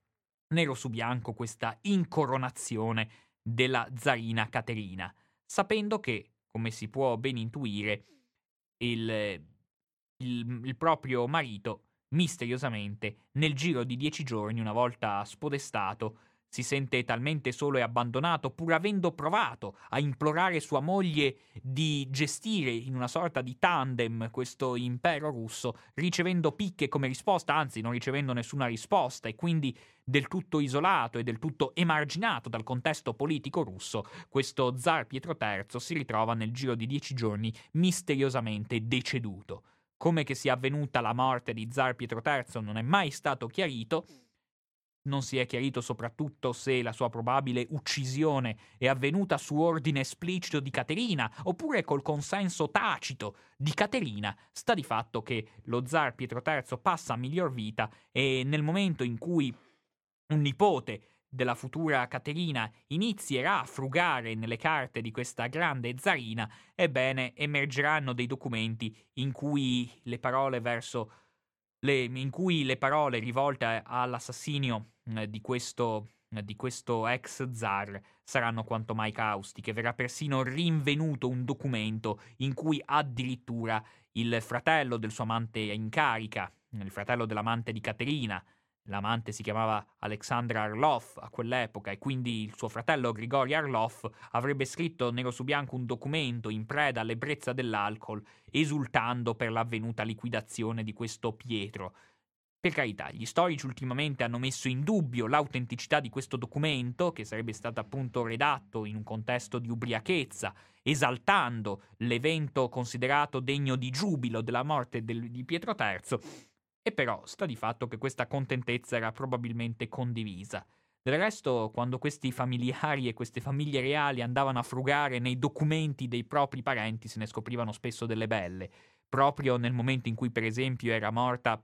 nero su bianco questa incoronazione della zarina Caterina, sapendo che, come si può ben intuire, il proprio marito, misteriosamente, nel giro di 10 giorni, una volta spodestato, si sente talmente solo e abbandonato, pur avendo provato a implorare sua moglie di gestire in una sorta di tandem questo impero russo, ricevendo picche come risposta, anzi non ricevendo nessuna risposta, e quindi del tutto isolato e del tutto emarginato dal contesto politico russo, questo zar Pietro III si ritrova nel giro di 10 giorni misteriosamente deceduto. Come che sia avvenuta la morte di zar Pietro III non è mai stato chiarito. Non si è chiarito soprattutto se la sua probabile uccisione è avvenuta su ordine esplicito di Caterina oppure col consenso tacito di Caterina. Sta di fatto che lo zar Pietro III passa a miglior vita e nel momento in cui un nipote della futura Caterina inizierà a frugare nelle carte di questa grande zarina, ebbene emergeranno dei documenti in cui le parole rivolte all'assassinio di questo ex zar saranno quanto mai caustiche. Verrà persino rinvenuto un documento in cui addirittura il fratello del suo amante in carica, il fratello dell'amante di Caterina, l'amante si chiamava Alexandra Arlov a quell'epoca, e quindi il suo fratello Grigori Arlov avrebbe scritto nero su bianco un documento in preda all'ebbrezza dell'alcol, esultando per l'avvenuta liquidazione di questo Pietro. Per carità, gli storici ultimamente hanno messo in dubbio l'autenticità di questo documento, che sarebbe stato appunto redatto in un contesto di ubriachezza, esaltando l'evento considerato degno di giubilo della morte di Pietro III, e però sta di fatto che questa contentezza era probabilmente condivisa. Del resto, quando questi familiari e queste famiglie reali andavano a frugare nei documenti dei propri parenti, se ne scoprivano spesso delle belle. Proprio nel momento in cui, per esempio, era morta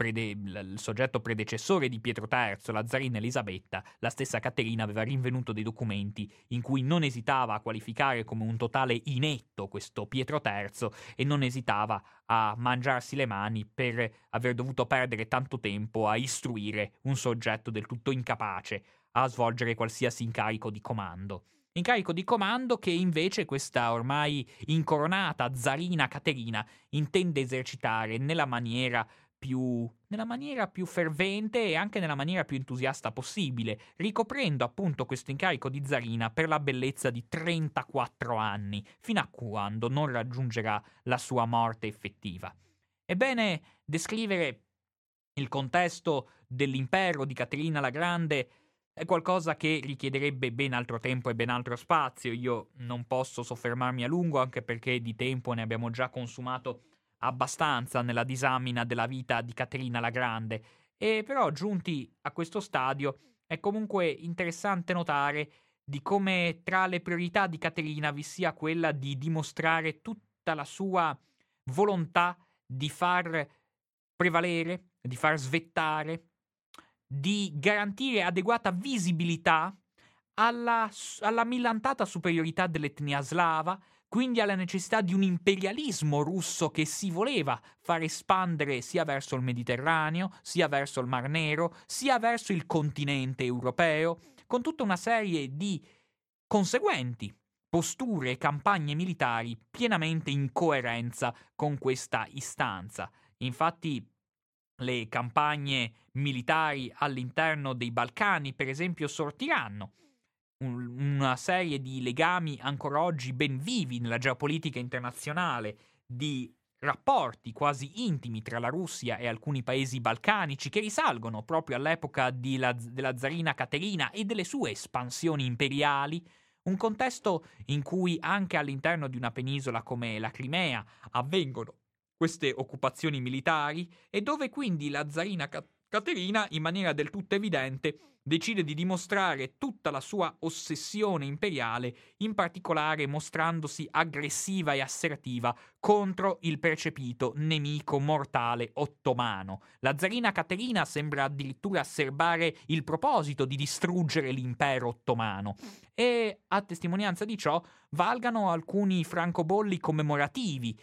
il soggetto predecessore di Pietro III, la zarina Elisabetta, la stessa Caterina aveva rinvenuto dei documenti in cui non esitava a qualificare come un totale inetto questo Pietro III e non esitava a mangiarsi le mani per aver dovuto perdere tanto tempo a istruire un soggetto del tutto incapace a svolgere qualsiasi incarico di comando. Incarico di comando che invece questa ormai incoronata zarina Caterina intende esercitare nella maniera più fervente e anche nella maniera più entusiasta possibile, ricoprendo appunto questo incarico di zarina per la bellezza di 34 anni, fino a quando non raggiungerà la sua morte effettiva. Ebbene, descrivere il contesto dell'impero di Caterina la Grande è qualcosa che richiederebbe ben altro tempo e ben altro spazio. Io non posso soffermarmi a lungo, anche perché di tempo ne abbiamo già consumato abbastanza nella disamina della vita di Caterina la Grande, e però giunti a questo stadio è comunque interessante notare di come tra le priorità di Caterina vi sia quella di dimostrare tutta la sua volontà di far prevalere, di far svettare, di garantire adeguata visibilità alla millantata superiorità dell'etnia slava, quindi alla necessità di un imperialismo russo che si voleva far espandere sia verso il Mediterraneo, sia verso il Mar Nero, sia verso il continente europeo, con tutta una serie di conseguenti posture e campagne militari pienamente in coerenza con questa istanza. Infatti le campagne militari all'interno dei Balcani, per esempio, sortiranno una serie di legami ancora oggi ben vivi nella geopolitica internazionale, di rapporti quasi intimi tra la Russia e alcuni paesi balcanici che risalgono proprio all'epoca della zarina Caterina e delle sue espansioni imperiali, un contesto in cui anche all'interno di una penisola come la Crimea avvengono queste occupazioni militari e dove quindi la zarina Caterina, in maniera del tutto evidente, decide di dimostrare tutta la sua ossessione imperiale, in particolare mostrandosi aggressiva e assertiva contro il percepito nemico mortale ottomano. La zarina Caterina sembra addirittura asserbare il proposito di distruggere l'impero ottomano e, a testimonianza di ciò, valgano alcuni francobolli commemorativi,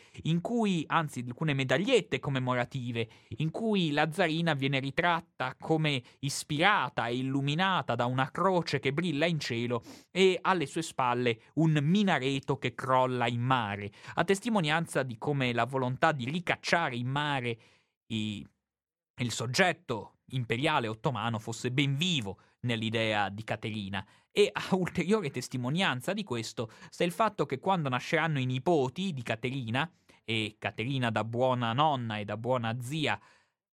alcune medagliette commemorative, in cui la zarina viene ritratta come ispirata e illuminata da una croce che brilla in cielo e alle sue spalle un minareto che crolla in mare, a testimonianza di come la volontà di ricacciare in mare il soggetto imperiale ottomano fosse ben vivo nell'idea di Caterina. E a ulteriore testimonianza di questo sta il fatto che quando nasceranno i nipoti di Caterina, e Caterina da buona nonna e da buona zia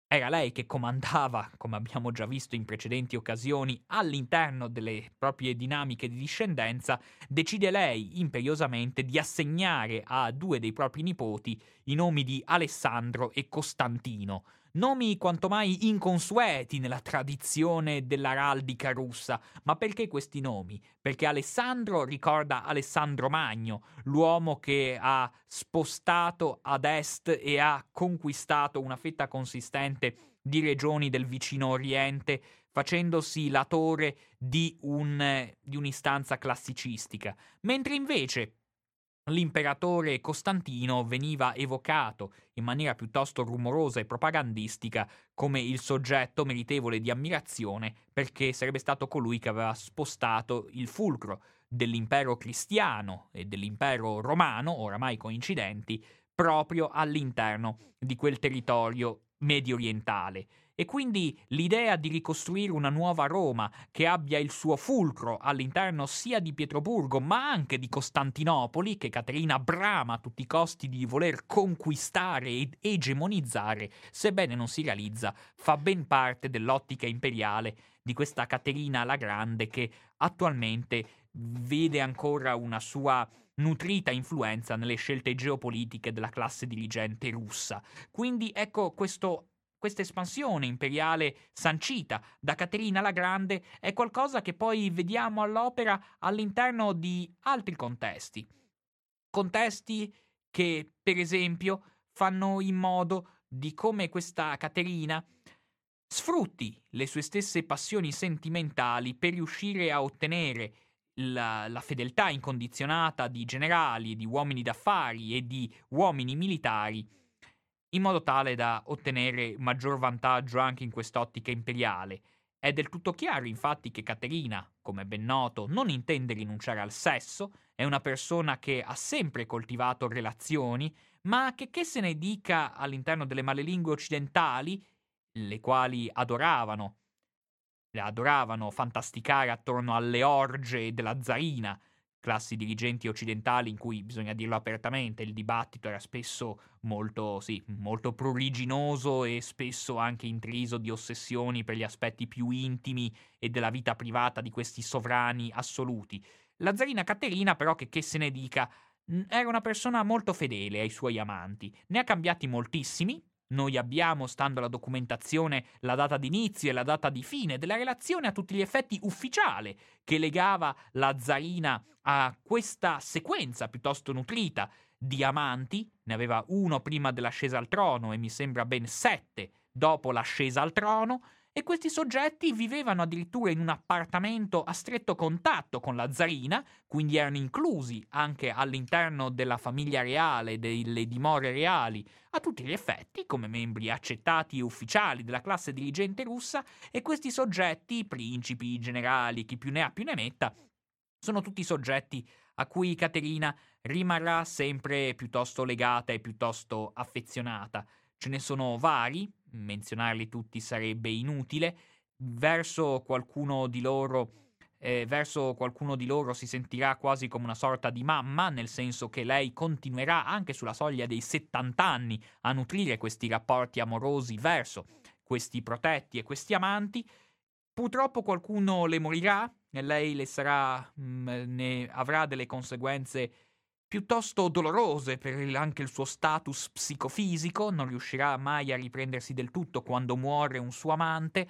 era lei che comandava, come abbiamo già visto in precedenti occasioni, all'interno delle proprie dinamiche di discendenza, decide lei imperiosamente di assegnare a due dei propri nipoti i nomi di Alessandro e Costantino, nomi quanto mai inconsueti nella tradizione dell'araldica russa. Ma perché questi nomi? Perché Alessandro ricorda Alessandro Magno, l'uomo che ha spostato ad est e ha conquistato una fetta consistente di regioni del vicino Oriente, facendosi latore di un'istanza classicistica. Mentre invece l'imperatore Costantino veniva evocato in maniera piuttosto rumorosa e propagandistica come il soggetto meritevole di ammirazione, perché sarebbe stato colui che aveva spostato il fulcro dell'impero cristiano e dell'impero romano, oramai coincidenti, proprio all'interno di quel territorio medio orientale. E quindi l'idea di ricostruire una nuova Roma che abbia il suo fulcro all'interno sia di Pietroburgo ma anche di Costantinopoli, che Caterina brama a tutti i costi di voler conquistare ed egemonizzare, sebbene non si realizza, fa ben parte dell'ottica imperiale di questa Caterina la Grande, che attualmente vede ancora una sua nutrita influenza nelle scelte geopolitiche della classe dirigente russa. Quindi ecco questo Questa espansione imperiale sancita da Caterina la Grande è qualcosa che poi vediamo all'opera all'interno di altri contesti. Contesti che, per esempio, fanno in modo di come questa Caterina sfrutti le sue stesse passioni sentimentali per riuscire a ottenere la fedeltà incondizionata di generali, di uomini d'affari e di uomini militari, in modo tale da ottenere maggior vantaggio anche in quest'ottica imperiale. È del tutto chiaro, infatti, che Caterina, come ben noto, non intende rinunciare al sesso, è una persona che ha sempre coltivato relazioni, ma che se ne dica all'interno delle malelingue occidentali, le quali adoravano fantasticare attorno alle orge della zarina, classi dirigenti occidentali in cui, bisogna dirlo apertamente, il dibattito era spesso molto pruriginoso e spesso anche intriso di ossessioni per gli aspetti più intimi e della vita privata di questi sovrani assoluti. La zarina Caterina, però, che se ne dica, era una persona molto fedele ai suoi amanti, ne ha cambiati moltissimi. Noi abbiamo, stando alla documentazione, la data d'inizio e la data di fine della relazione a tutti gli effetti ufficiale che legava la zarina a questa sequenza piuttosto nutrita di amanti. Ne aveva uno prima dell'ascesa al trono e mi sembra ben 7 dopo l'ascesa al trono, e questi soggetti vivevano addirittura in un appartamento a stretto contatto con la zarina, quindi erano inclusi anche all'interno della famiglia reale, delle dimore reali, a tutti gli effetti, come membri accettati e ufficiali della classe dirigente russa, e questi soggetti, principi, generali, chi più ne ha più ne metta, sono tutti soggetti a cui Caterina rimarrà sempre piuttosto legata e piuttosto affezionata. Ce ne sono vari, menzionarli tutti sarebbe inutile. Verso qualcuno di loro si sentirà quasi come una sorta di mamma, nel senso che lei continuerà anche sulla soglia dei 70 anni a nutrire questi rapporti amorosi verso questi protetti e questi amanti. Purtroppo qualcuno le morirà e lei ne avrà delle conseguenze piuttosto dolorose per anche il suo status psicofisico, non riuscirà mai a riprendersi del tutto quando muore un suo amante.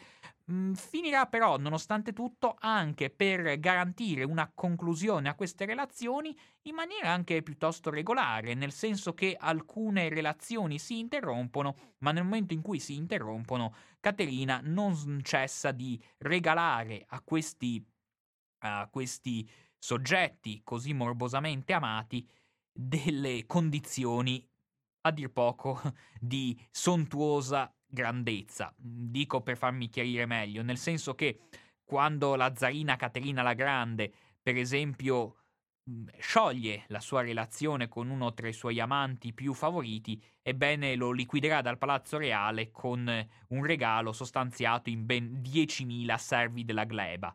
Finirà però, nonostante tutto, anche per garantire una conclusione a queste relazioni in maniera anche piuttosto regolare, nel senso che alcune relazioni si interrompono, ma nel momento in cui si interrompono, Caterina non cessa di regalare a questi soggetti così morbosamente amati delle condizioni a dir poco di sontuosa grandezza. Dico per farmi chiarire meglio, nel senso che quando la zarina Caterina la Grande, per esempio, scioglie la sua relazione con uno tra i suoi amanti più favoriti, ebbene lo liquiderà dal palazzo reale con un regalo sostanziato in ben 10.000 servi della gleba.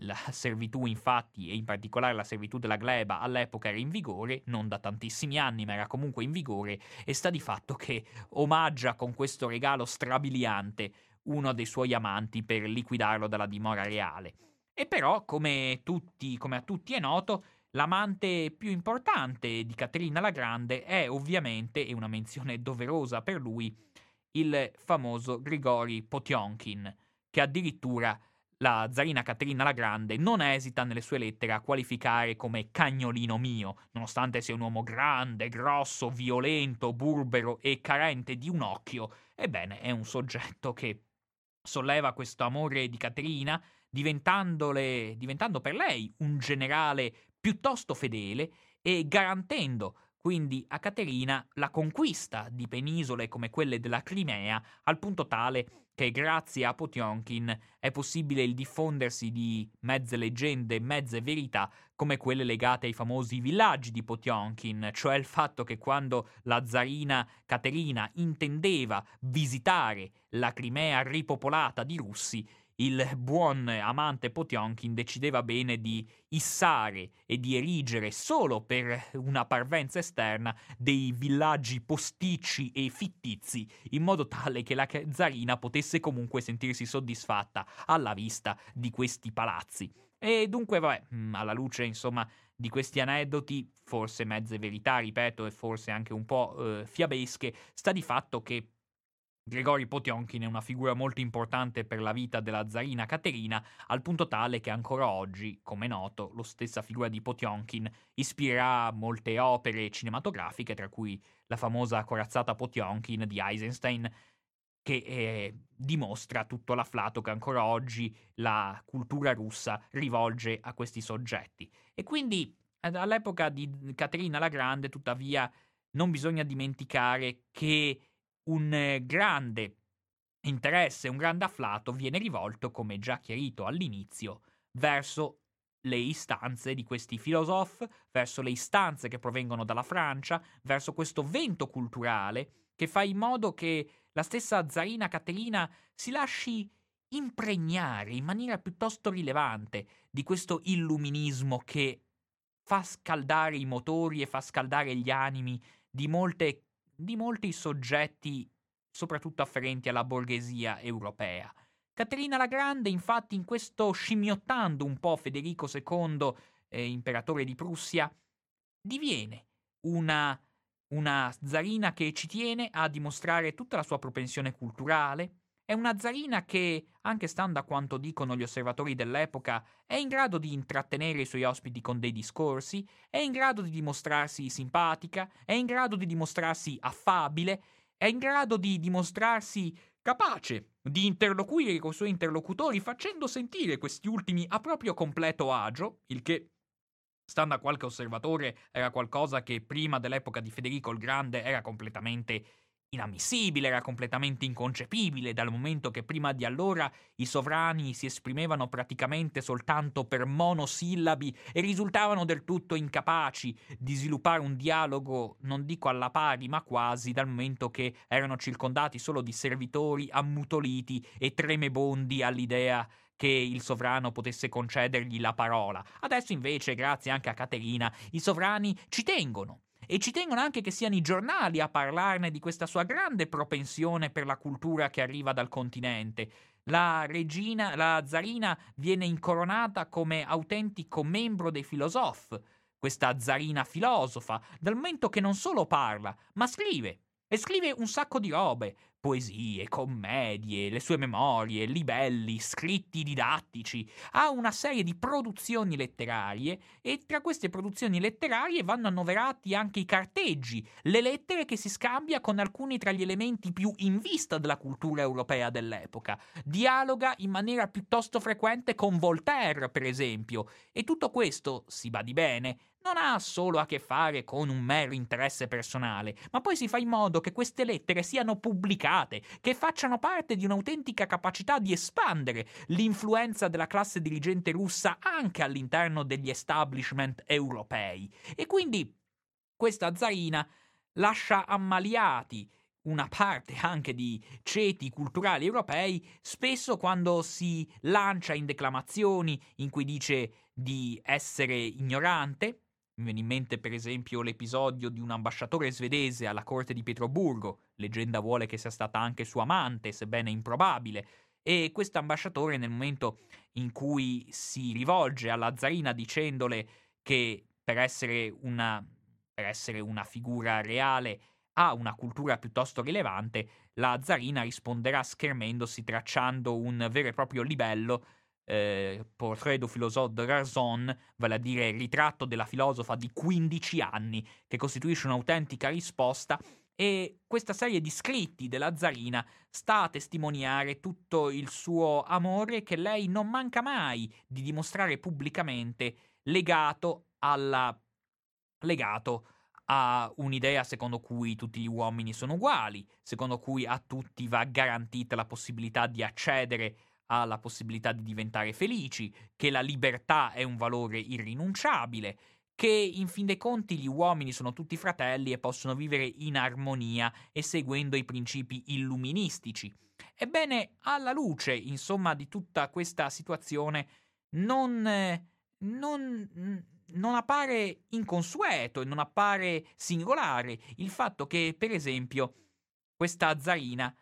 La servitù, infatti, e in particolare la servitù della gleba, all'epoca era in vigore, non da tantissimi anni, ma era comunque in vigore, e sta di fatto che omaggia con questo regalo strabiliante uno dei suoi amanti per liquidarlo dalla dimora reale. E però, come a tutti è noto, l'amante più importante di Caterina la Grande è ovviamente, e una menzione doverosa per lui, il famoso Grigori Potionkin, che addirittura la zarina Caterina la Grande non esita nelle sue lettere a qualificare come cagnolino mio, nonostante sia un uomo grande, grosso, violento, burbero e carente di un occhio. Ebbene, è un soggetto che solleva questo amore di Caterina, diventando per lei un generale piuttosto fedele e garantendo quindi a Caterina la conquista di penisole come quelle della Crimea, al punto tale che grazie a Potionkin è possibile il diffondersi di mezze leggende e mezze verità come quelle legate ai famosi villaggi di Potionkin, cioè il fatto che quando la zarina Caterina intendeva visitare la Crimea ripopolata di russi, il buon amante Potionkin decideva bene di issare e di erigere solo per una parvenza esterna dei villaggi posticci e fittizi, in modo tale che la zarina potesse comunque sentirsi soddisfatta alla vista di questi palazzi. E dunque, alla luce, insomma, di questi aneddoti, forse mezze verità, ripeto, e forse anche un po' fiabesche, sta di fatto che Grigori Potionkin è una figura molto importante per la vita della zarina Caterina, al punto tale che ancora oggi, come noto, la stessa figura di Potionkin ispirerà molte opere cinematografiche, tra cui la famosa Corazzata Potionkin di Eisenstein, che dimostra tutto l'afflato che ancora oggi la cultura russa rivolge a questi soggetti. E quindi all'epoca di Caterina la Grande, tuttavia, non bisogna dimenticare che un grande interesse, un grande afflato viene rivolto, come già chiarito all'inizio, verso le istanze di questi filosofi, verso le istanze che provengono dalla Francia, verso questo vento culturale che fa in modo che la stessa zarina Caterina si lasci impregnare in maniera piuttosto rilevante di questo illuminismo che fa scaldare i motori e fa scaldare gli animi di molti soggetti, soprattutto afferenti alla borghesia europea. Caterina la Grande, infatti, in questo scimmiottando un po' Federico II, imperatore di Prussia, diviene una zarina che ci tiene a dimostrare tutta la sua propensione culturale. È una zarina che, anche stando a quanto dicono gli osservatori dell'epoca, è in grado di intrattenere i suoi ospiti con dei discorsi, è in grado di dimostrarsi simpatica, è in grado di dimostrarsi affabile, è in grado di dimostrarsi capace di interloquire con i suoi interlocutori, facendo sentire questi ultimi a proprio completo agio, il che, stando a qualche osservatore, era qualcosa che prima dell'epoca di Federico il Grande era completamente inammissibile, era completamente inconcepibile, dal momento che prima di allora i sovrani si esprimevano praticamente soltanto per monosillabi e risultavano del tutto incapaci di sviluppare un dialogo, non dico alla pari, ma quasi, dal momento che erano circondati solo di servitori ammutoliti e tremebondi all'idea che il sovrano potesse concedergli la parola. Adesso invece, grazie anche a Caterina, i sovrani ci tengono. E ci tengono anche che siano i giornali a parlarne di questa sua grande propensione per la cultura che arriva dal continente. La zarina viene incoronata come autentico membro dei filosofi, questa zarina filosofa, dal momento che non solo parla, ma scrive. E scrive un sacco di robe, poesie, commedie, le sue memorie, libelli, scritti didattici. Ha una serie di produzioni letterarie e tra queste produzioni letterarie vanno annoverati anche i carteggi, le lettere che si scambia con alcuni tra gli elementi più in vista della cultura europea dell'epoca. Dialoga in maniera piuttosto frequente con Voltaire, per esempio, e tutto questo, si badi bene, non ha solo a che fare con un mero interesse personale, ma poi si fa in modo che queste lettere siano pubblicate, che facciano parte di un'autentica capacità di espandere l'influenza della classe dirigente russa anche all'interno degli establishment europei. E quindi questa zarina lascia ammaliati una parte anche di ceti culturali europei, spesso quando si lancia in declamazioni in cui dice di essere ignorante. Mi viene in mente per esempio l'episodio di un ambasciatore svedese alla corte di Pietroburgo, leggenda vuole che sia stata anche sua amante, sebbene improbabile, e questo ambasciatore nel momento in cui si rivolge alla zarina dicendole che per essere una figura reale ha una cultura piuttosto rilevante, la zarina risponderà schermendosi, tracciando un vero e proprio libello, Portrait du philosophe de Razon, vale a dire ritratto della filosofa di 15 anni, che costituisce un'autentica risposta, e questa serie di scritti della zarina sta a testimoniare tutto il suo amore che lei non manca mai di dimostrare pubblicamente, legato a un'idea secondo cui tutti gli uomini sono uguali, secondo cui a tutti va garantita la possibilità di accedere ha la possibilità di diventare felici, che la libertà è un valore irrinunciabile, che in fin dei conti gli uomini sono tutti fratelli e possono vivere in armonia e seguendo i principi illuministici. Ebbene, alla luce, insomma, di tutta questa situazione non appare inconsueto e non appare singolare il fatto che, per esempio, questa zarina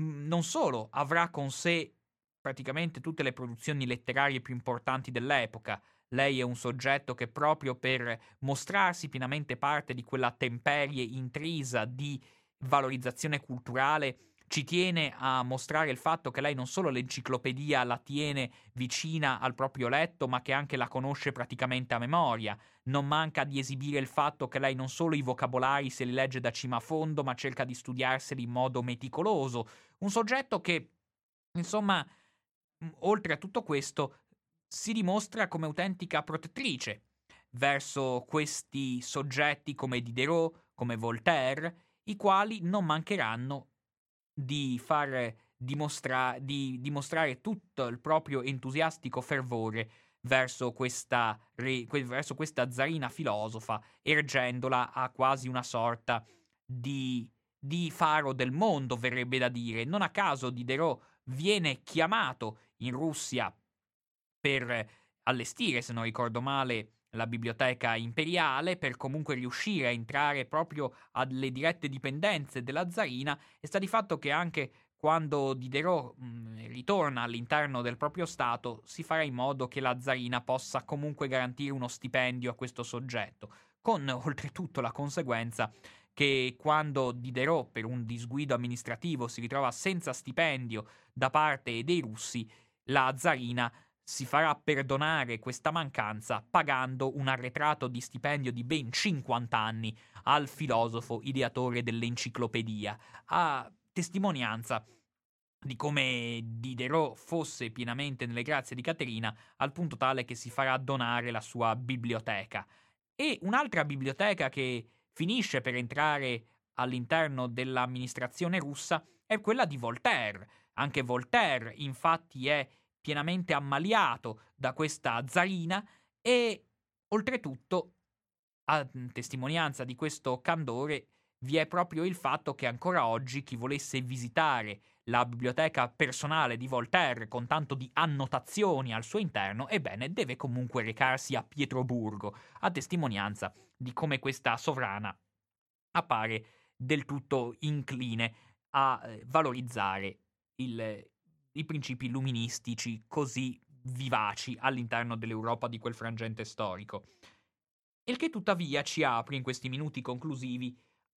non solo avrà con sé praticamente tutte le produzioni letterarie più importanti dell'epoca. Lei è un soggetto che, proprio per mostrarsi pienamente parte di quella temperie intrisa di valorizzazione culturale, ci tiene a mostrare il fatto che lei non solo l'enciclopedia la tiene vicina al proprio letto, ma che anche la conosce praticamente a memoria. Non manca di esibire il fatto che lei non solo i vocabolari se li legge da cima a fondo, ma cerca di studiarseli in modo meticoloso. Un soggetto che, insomma, oltre a tutto questo, si dimostra come autentica protettrice verso questi soggetti come Diderot, come Voltaire, i quali non mancheranno di far dimostrare tutto il proprio entusiastico fervore verso questa zarina filosofa, ergendola a quasi una sorta di faro del mondo, verrebbe da dire. Non a caso Diderot viene chiamato in Russia per allestire, se non ricordo male, la biblioteca imperiale, per comunque riuscire a entrare proprio alle dirette dipendenze della zarina. E sta di fatto che anche quando Diderot ritorna all'interno del proprio stato, si farà in modo che la zarina possa comunque garantire uno stipendio a questo soggetto, con oltretutto la conseguenza che quando Diderot, per un disguido amministrativo, si ritrova senza stipendio da parte dei russi, la zarina si farà perdonare questa mancanza pagando un arretrato di stipendio di ben 50 anni al filosofo ideatore dell'enciclopedia, a testimonianza di come Diderot fosse pienamente nelle grazie di Caterina, al punto tale che si farà donare la sua biblioteca. E un'altra biblioteca che finisce per entrare all'interno dell'amministrazione russa è quella di Voltaire. Anche Voltaire, infatti, è pienamente ammaliato da questa zarina e, oltretutto, a testimonianza di questo candore, vi è proprio il fatto che ancora oggi chi volesse visitare la biblioteca personale di Voltaire, con tanto di annotazioni al suo interno, ebbene, deve comunque recarsi a Pietroburgo, a testimonianza di come questa sovrana appare del tutto incline a valorizzare i principi illuministici così vivaci all'interno dell'Europa di quel frangente storico. Il che tuttavia ci apre in questi minuti conclusivi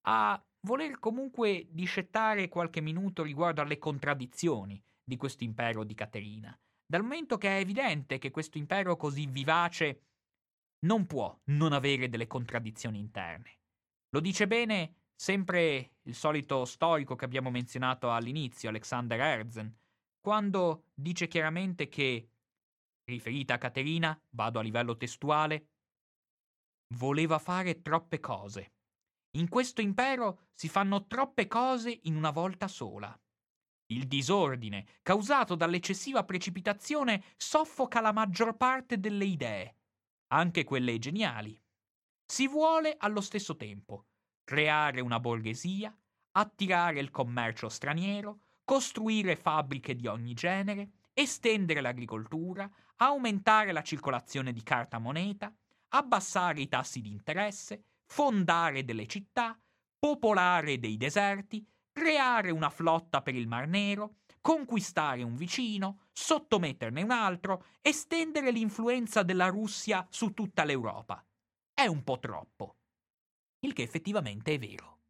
a voler comunque discettare qualche minuto riguardo alle contraddizioni di questo impero di Caterina, dal momento che è evidente che questo impero così vivace non può non avere delle contraddizioni interne. Lo dice bene sempre il solito storico che abbiamo menzionato all'inizio, Alexander Herzen, quando dice chiaramente che, riferita a Caterina, vado a livello testuale, voleva fare troppe cose. In questo impero si fanno troppe cose in una volta sola. Il disordine causato dall'eccessiva precipitazione soffoca la maggior parte delle idee, anche quelle geniali. Si vuole allo stesso tempo creare una borghesia, attirare il commercio straniero, costruire fabbriche di ogni genere, estendere l'agricoltura, aumentare la circolazione di carta moneta, abbassare i tassi di interesse, fondare delle città, popolare dei deserti, creare una flotta per il Mar Nero, conquistare un vicino, sottometterne un altro, estendere l'influenza della Russia su tutta l'Europa. È un po' troppo. Il che effettivamente è vero.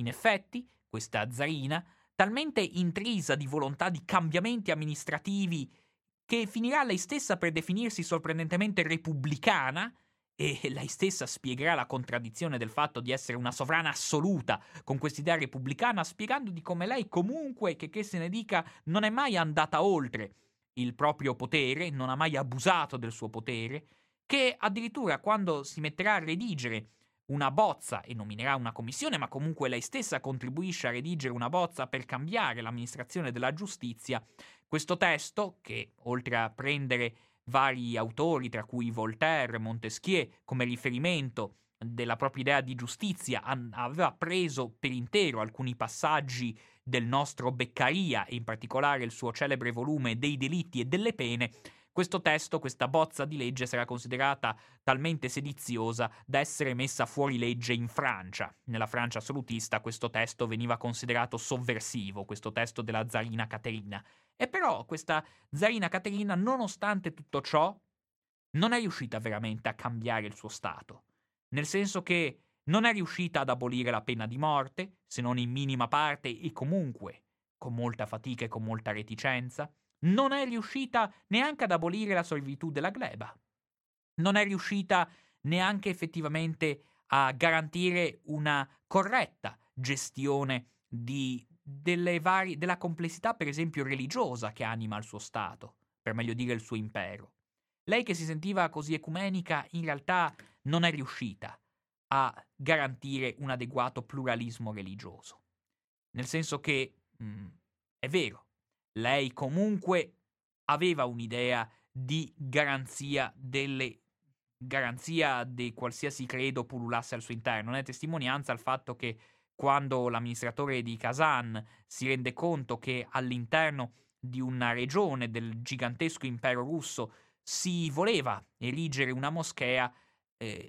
In effetti, questa zarina, talmente intrisa di volontà di cambiamenti amministrativi che finirà lei stessa per definirsi sorprendentemente repubblicana, e lei stessa spiegherà la contraddizione del fatto di essere una sovrana assoluta con quest'idea repubblicana, spiegando di come lei comunque, che se ne dica, non è mai andata oltre il proprio potere, non ha mai abusato del suo potere, che addirittura quando si metterà a redigere una bozza e nominerà una commissione, ma comunque lei stessa contribuisce a redigere una bozza per cambiare l'amministrazione della giustizia, questo testo, che oltre a prendere vari autori, tra cui Voltaire, Montesquieu, come riferimento della propria idea di giustizia, aveva preso per intero alcuni passaggi del nostro Beccaria, e in particolare il suo celebre volume dei delitti e delle pene, questo testo, questa bozza di legge, sarà considerata talmente sediziosa da essere messa fuori legge in Francia. Nella Francia assolutista questo testo veniva considerato sovversivo, questo testo della zarina Caterina. E però questa zarina Caterina, nonostante tutto ciò, non è riuscita veramente a cambiare il suo stato. Nel senso che non è riuscita ad abolire la pena di morte, se non in minima parte, e comunque con molta fatica e con molta reticenza, non è riuscita neanche ad abolire la servitù della gleba. Non è riuscita neanche effettivamente a garantire una corretta gestione della complessità, per esempio, religiosa che anima il suo stato, per meglio dire il suo impero. Lei, che si sentiva così ecumenica, in realtà non è riuscita a garantire un adeguato pluralismo religioso. Nel senso che, è vero, lei comunque aveva un'idea di garanzia di qualsiasi credo pululasse al suo interno. Non è testimonianza al fatto che quando l'amministratore di Kazan si rende conto che all'interno di una regione del gigantesco impero russo si voleva erigere una moschea,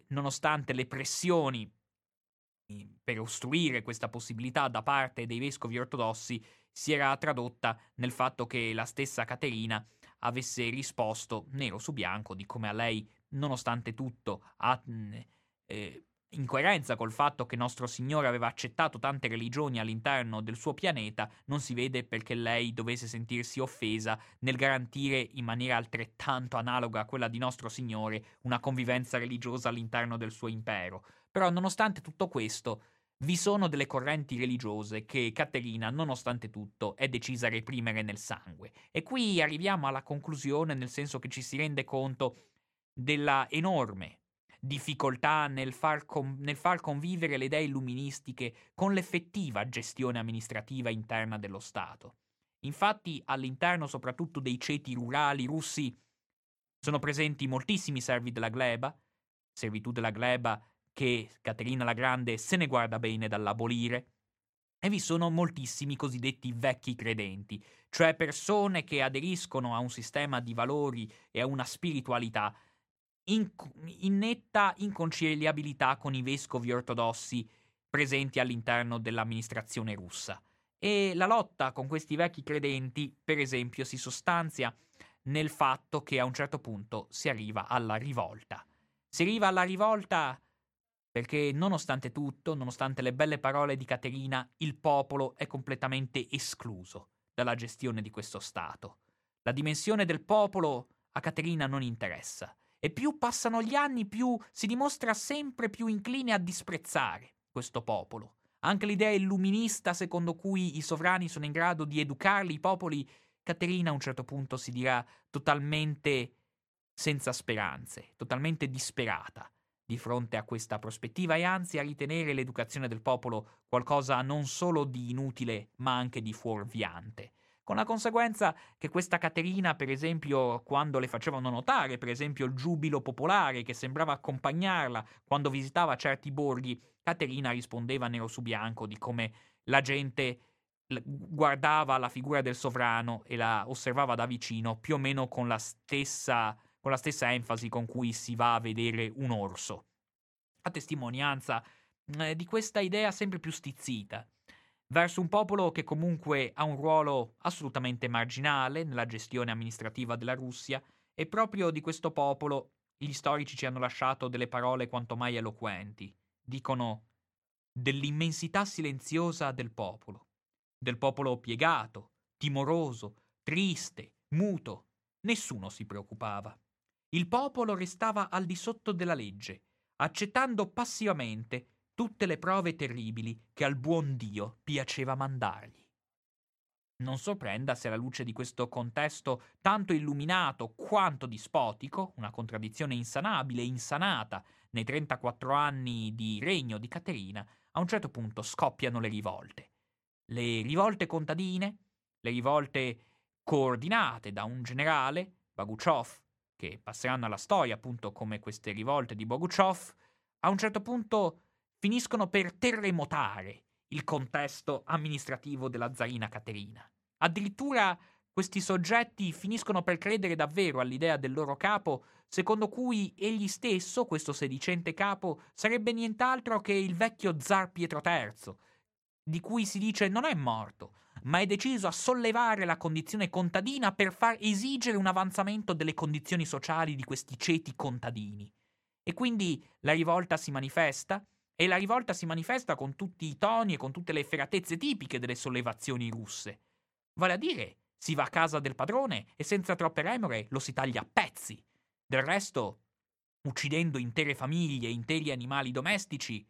nonostante le pressioni per ostruire questa possibilità da parte dei vescovi ortodossi, si era tradotta nel fatto che la stessa Caterina avesse risposto nero su bianco di come a lei, nonostante tutto, in coerenza col fatto che Nostro Signore aveva accettato tante religioni all'interno del suo pianeta, non si vede perché lei dovesse sentirsi offesa nel garantire in maniera altrettanto analoga a quella di Nostro Signore una convivenza religiosa all'interno del suo impero. Però, nonostante tutto questo, vi sono delle correnti religiose che Caterina, nonostante tutto, è decisa a reprimere nel sangue. E qui arriviamo alla conclusione, nel senso che ci si rende conto della enorme difficoltà nel far convivere le idee illuministiche con l'effettiva gestione amministrativa interna dello Stato. Infatti, all'interno soprattutto dei ceti rurali russi sono presenti moltissimi servi della gleba, servitù della gleba che Caterina la Grande se ne guarda bene dall'abolire, e vi sono moltissimi cosiddetti vecchi credenti, cioè persone che aderiscono a un sistema di valori e a una spiritualità in netta inconciliabilità con i vescovi ortodossi presenti all'interno dell'amministrazione russa. E la lotta con questi vecchi credenti, per esempio, si sostanzia nel fatto che a un certo punto si arriva alla rivolta. Si arriva alla rivolta perché, nonostante tutto, nonostante le belle parole di Caterina, il popolo è completamente escluso dalla gestione di questo Stato. La dimensione del popolo a Caterina non interessa, e più passano gli anni, più si dimostra sempre più incline a disprezzare questo popolo. Anche l'idea illuminista secondo cui i sovrani sono in grado di educarli, i popoli, Caterina a un certo punto si dirà totalmente senza speranze, totalmente disperata di fronte a questa prospettiva, e anzi a ritenere l'educazione del popolo qualcosa non solo di inutile ma anche di fuorviante, con la conseguenza che questa Caterina, per esempio, quando le facevano notare, per esempio, il giubilo popolare che sembrava accompagnarla quando visitava certi borghi, Caterina rispondeva nero su bianco di come la gente guardava la figura del sovrano e la osservava da vicino più o meno con la stessa enfasi con cui si va a vedere un orso, a testimonianza di questa idea sempre più stizzita verso un popolo che comunque ha un ruolo assolutamente marginale nella gestione amministrativa della Russia. E proprio di questo popolo gli storici ci hanno lasciato delle parole quanto mai eloquenti. Dicono dell'immensità silenziosa del popolo piegato, timoroso, triste, muto. Nessuno si preoccupava. Il popolo restava al di sotto della legge, accettando passivamente tutte le prove terribili che al buon Dio piaceva mandargli. Non sorprenda se alla luce di questo contesto tanto illuminato quanto dispotico, una contraddizione insanabile e insanata nei 34 anni di regno di Caterina, a un certo punto scoppiano le rivolte. Le rivolte contadine, le rivolte coordinate da un generale, Bogucháv, che passeranno alla storia appunto come queste rivolte di Bogucháv, a un certo punto finiscono per terremotare il contesto amministrativo della zarina Caterina. Addirittura questi soggetti finiscono per credere davvero all'idea del loro capo, secondo cui egli stesso, questo sedicente capo, sarebbe nient'altro che il vecchio zar Pietro III, di cui si dice non è morto, ma è deciso a sollevare la condizione contadina per far esigere un avanzamento delle condizioni sociali di questi ceti contadini. E quindi la rivolta si manifesta, e la rivolta si manifesta con tutti i toni e con tutte le efferatezze tipiche delle sollevazioni russe. Vale a dire, si va a casa del padrone e senza troppe remore lo si taglia a pezzi. Del resto, uccidendo intere famiglie e interi animali domestici,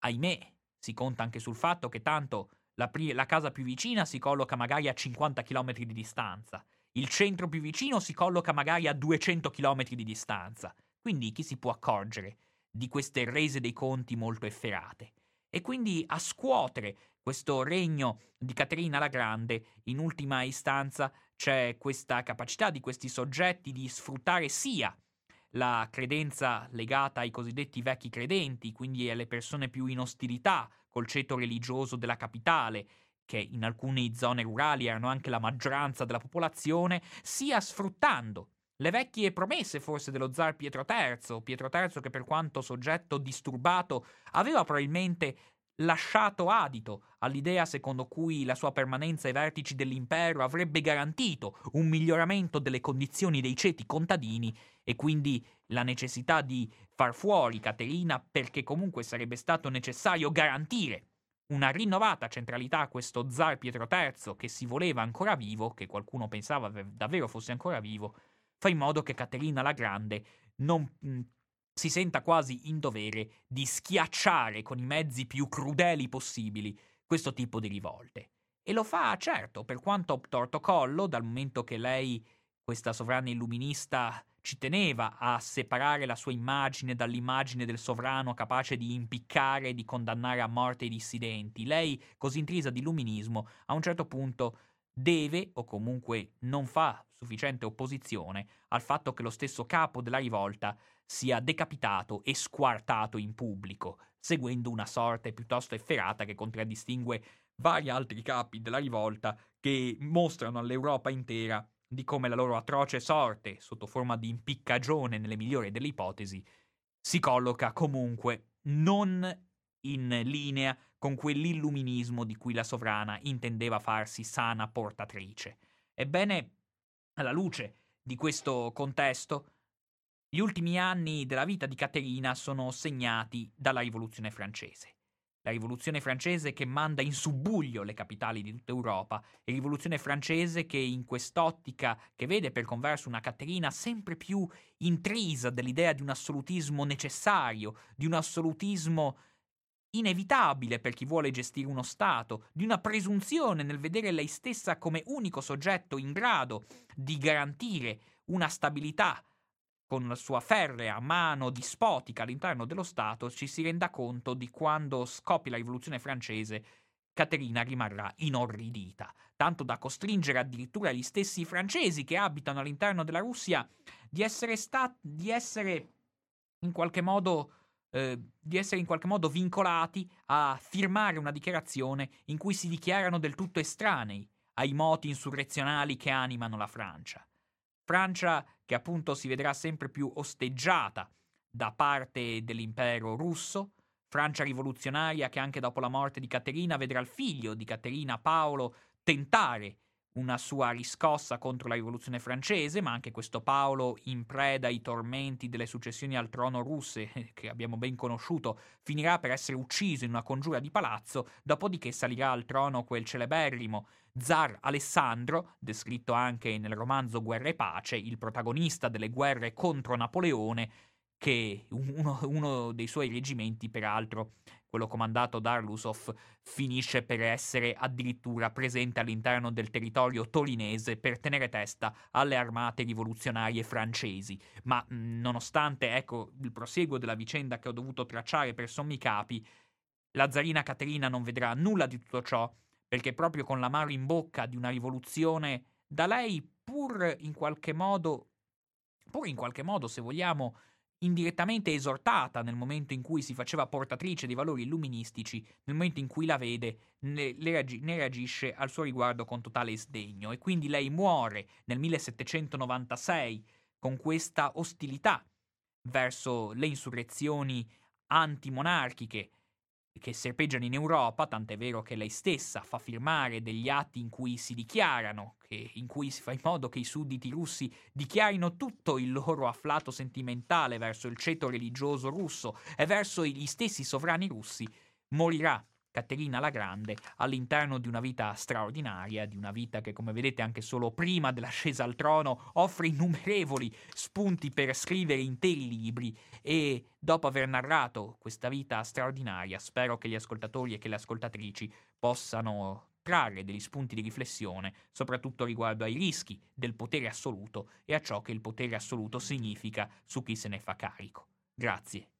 ahimè, si conta anche sul fatto che tanto la casa più vicina si colloca magari a 50 km di distanza, il centro più vicino si colloca magari a 200 km di distanza, quindi chi si può accorgere di queste rese dei conti molto efferate? E quindi a scuotere questo regno di Caterina la Grande, in ultima istanza, c'è questa capacità di questi soggetti di sfruttare sia la credenza legata ai cosiddetti vecchi credenti, quindi alle persone più in ostilità col ceto religioso della capitale, che in alcune zone rurali erano anche la maggioranza della popolazione, sia sfruttando le vecchie promesse forse dello zar Pietro III, che per quanto soggetto disturbato aveva probabilmente lasciato adito all'idea secondo cui la sua permanenza ai vertici dell'impero avrebbe garantito un miglioramento delle condizioni dei ceti contadini, e quindi la necessità di far fuori Caterina perché comunque sarebbe stato necessario garantire una rinnovata centralità a questo zar Pietro III che si voleva ancora vivo, che qualcuno pensava davvero fosse ancora vivo, fa in modo che Caterina la Grande si senta quasi in dovere di schiacciare con i mezzi più crudeli possibili questo tipo di rivolte. E lo fa, certo, per quanto torto collo, dal momento che lei, questa sovrana illuminista, ci teneva a separare la sua immagine dall'immagine del sovrano capace di impiccare e di condannare a morte i dissidenti. Lei, così intrisa di illuminismo, a un certo punto deve, o comunque non fa sufficiente opposizione al fatto che lo stesso capo della rivolta sia decapitato e squartato in pubblico, seguendo una sorte piuttosto efferata che contraddistingue vari altri capi della rivolta che mostrano all'Europa intera di come la loro atroce sorte, sotto forma di impiccagione nelle migliori delle ipotesi, si colloca comunque non in linea con quell'illuminismo di cui la sovrana intendeva farsi sana portatrice. Ebbene, alla luce di questo contesto, gli ultimi anni della vita di Caterina sono segnati dalla Rivoluzione francese. La Rivoluzione francese che manda in subbuglio le capitali di tutta Europa, e Rivoluzione francese che in quest'ottica, che vede per converso una Caterina sempre più intrisa dell'idea di un assolutismo necessario, di un assolutismo inevitabile per chi vuole gestire uno Stato, di una presunzione nel vedere lei stessa come unico soggetto in grado di garantire una stabilità con la sua ferrea mano dispotica all'interno dello Stato, ci si renda conto di quando scoppi la Rivoluzione francese Caterina rimarrà inorridita, tanto da costringere addirittura gli stessi francesi che abitano all'interno della Russia di essere in qualche modo vincolati a firmare una dichiarazione in cui si dichiarano del tutto estranei ai moti insurrezionali che animano la Francia. Francia che appunto si vedrà sempre più osteggiata da parte dell'impero russo, Francia rivoluzionaria che anche dopo la morte di Caterina vedrà il figlio di Caterina, Paolo, tentare una sua riscossa contro la rivoluzione francese, ma anche questo Paolo, in preda ai tormenti delle successioni al trono russe, che abbiamo ben conosciuto, finirà per essere ucciso in una congiura di palazzo, dopodiché salirà al trono quel celeberrimo zar Alessandro, descritto anche nel romanzo Guerra e Pace, il protagonista delle guerre contro Napoleone, che uno dei suoi reggimenti, peraltro quello comandato da Arlusov, finisce per essere addirittura presente all'interno del territorio torinese per tenere testa alle armate rivoluzionarie francesi. Ma nonostante, ecco, il prosieguo della vicenda che ho dovuto tracciare per sommi capi, la zarina Caterina non vedrà nulla di tutto ciò, perché proprio con l'amaro in bocca di una rivoluzione da lei pur in qualche modo, se vogliamo, indirettamente esortata nel momento in cui si faceva portatrice dei valori illuministici, nel momento in cui la vede ne reagisce al suo riguardo con totale sdegno, e quindi lei muore nel 1796 con questa ostilità verso le insurrezioni antimonarchiche che serpeggiano in Europa, tant'è vero che lei stessa fa firmare degli atti in cui si dichiarano, in cui si fa in modo che i sudditi russi dichiarino tutto il loro afflato sentimentale verso il ceto religioso russo e verso gli stessi sovrani russi. Morirà Caterina la Grande, all'interno di una vita straordinaria, di una vita che, come vedete, anche solo prima dell'ascesa al trono offre innumerevoli spunti per scrivere interi libri, e dopo aver narrato questa vita straordinaria spero che gli ascoltatori e che le ascoltatrici possano trarre degli spunti di riflessione, soprattutto riguardo ai rischi del potere assoluto e a ciò che il potere assoluto significa su chi se ne fa carico. Grazie.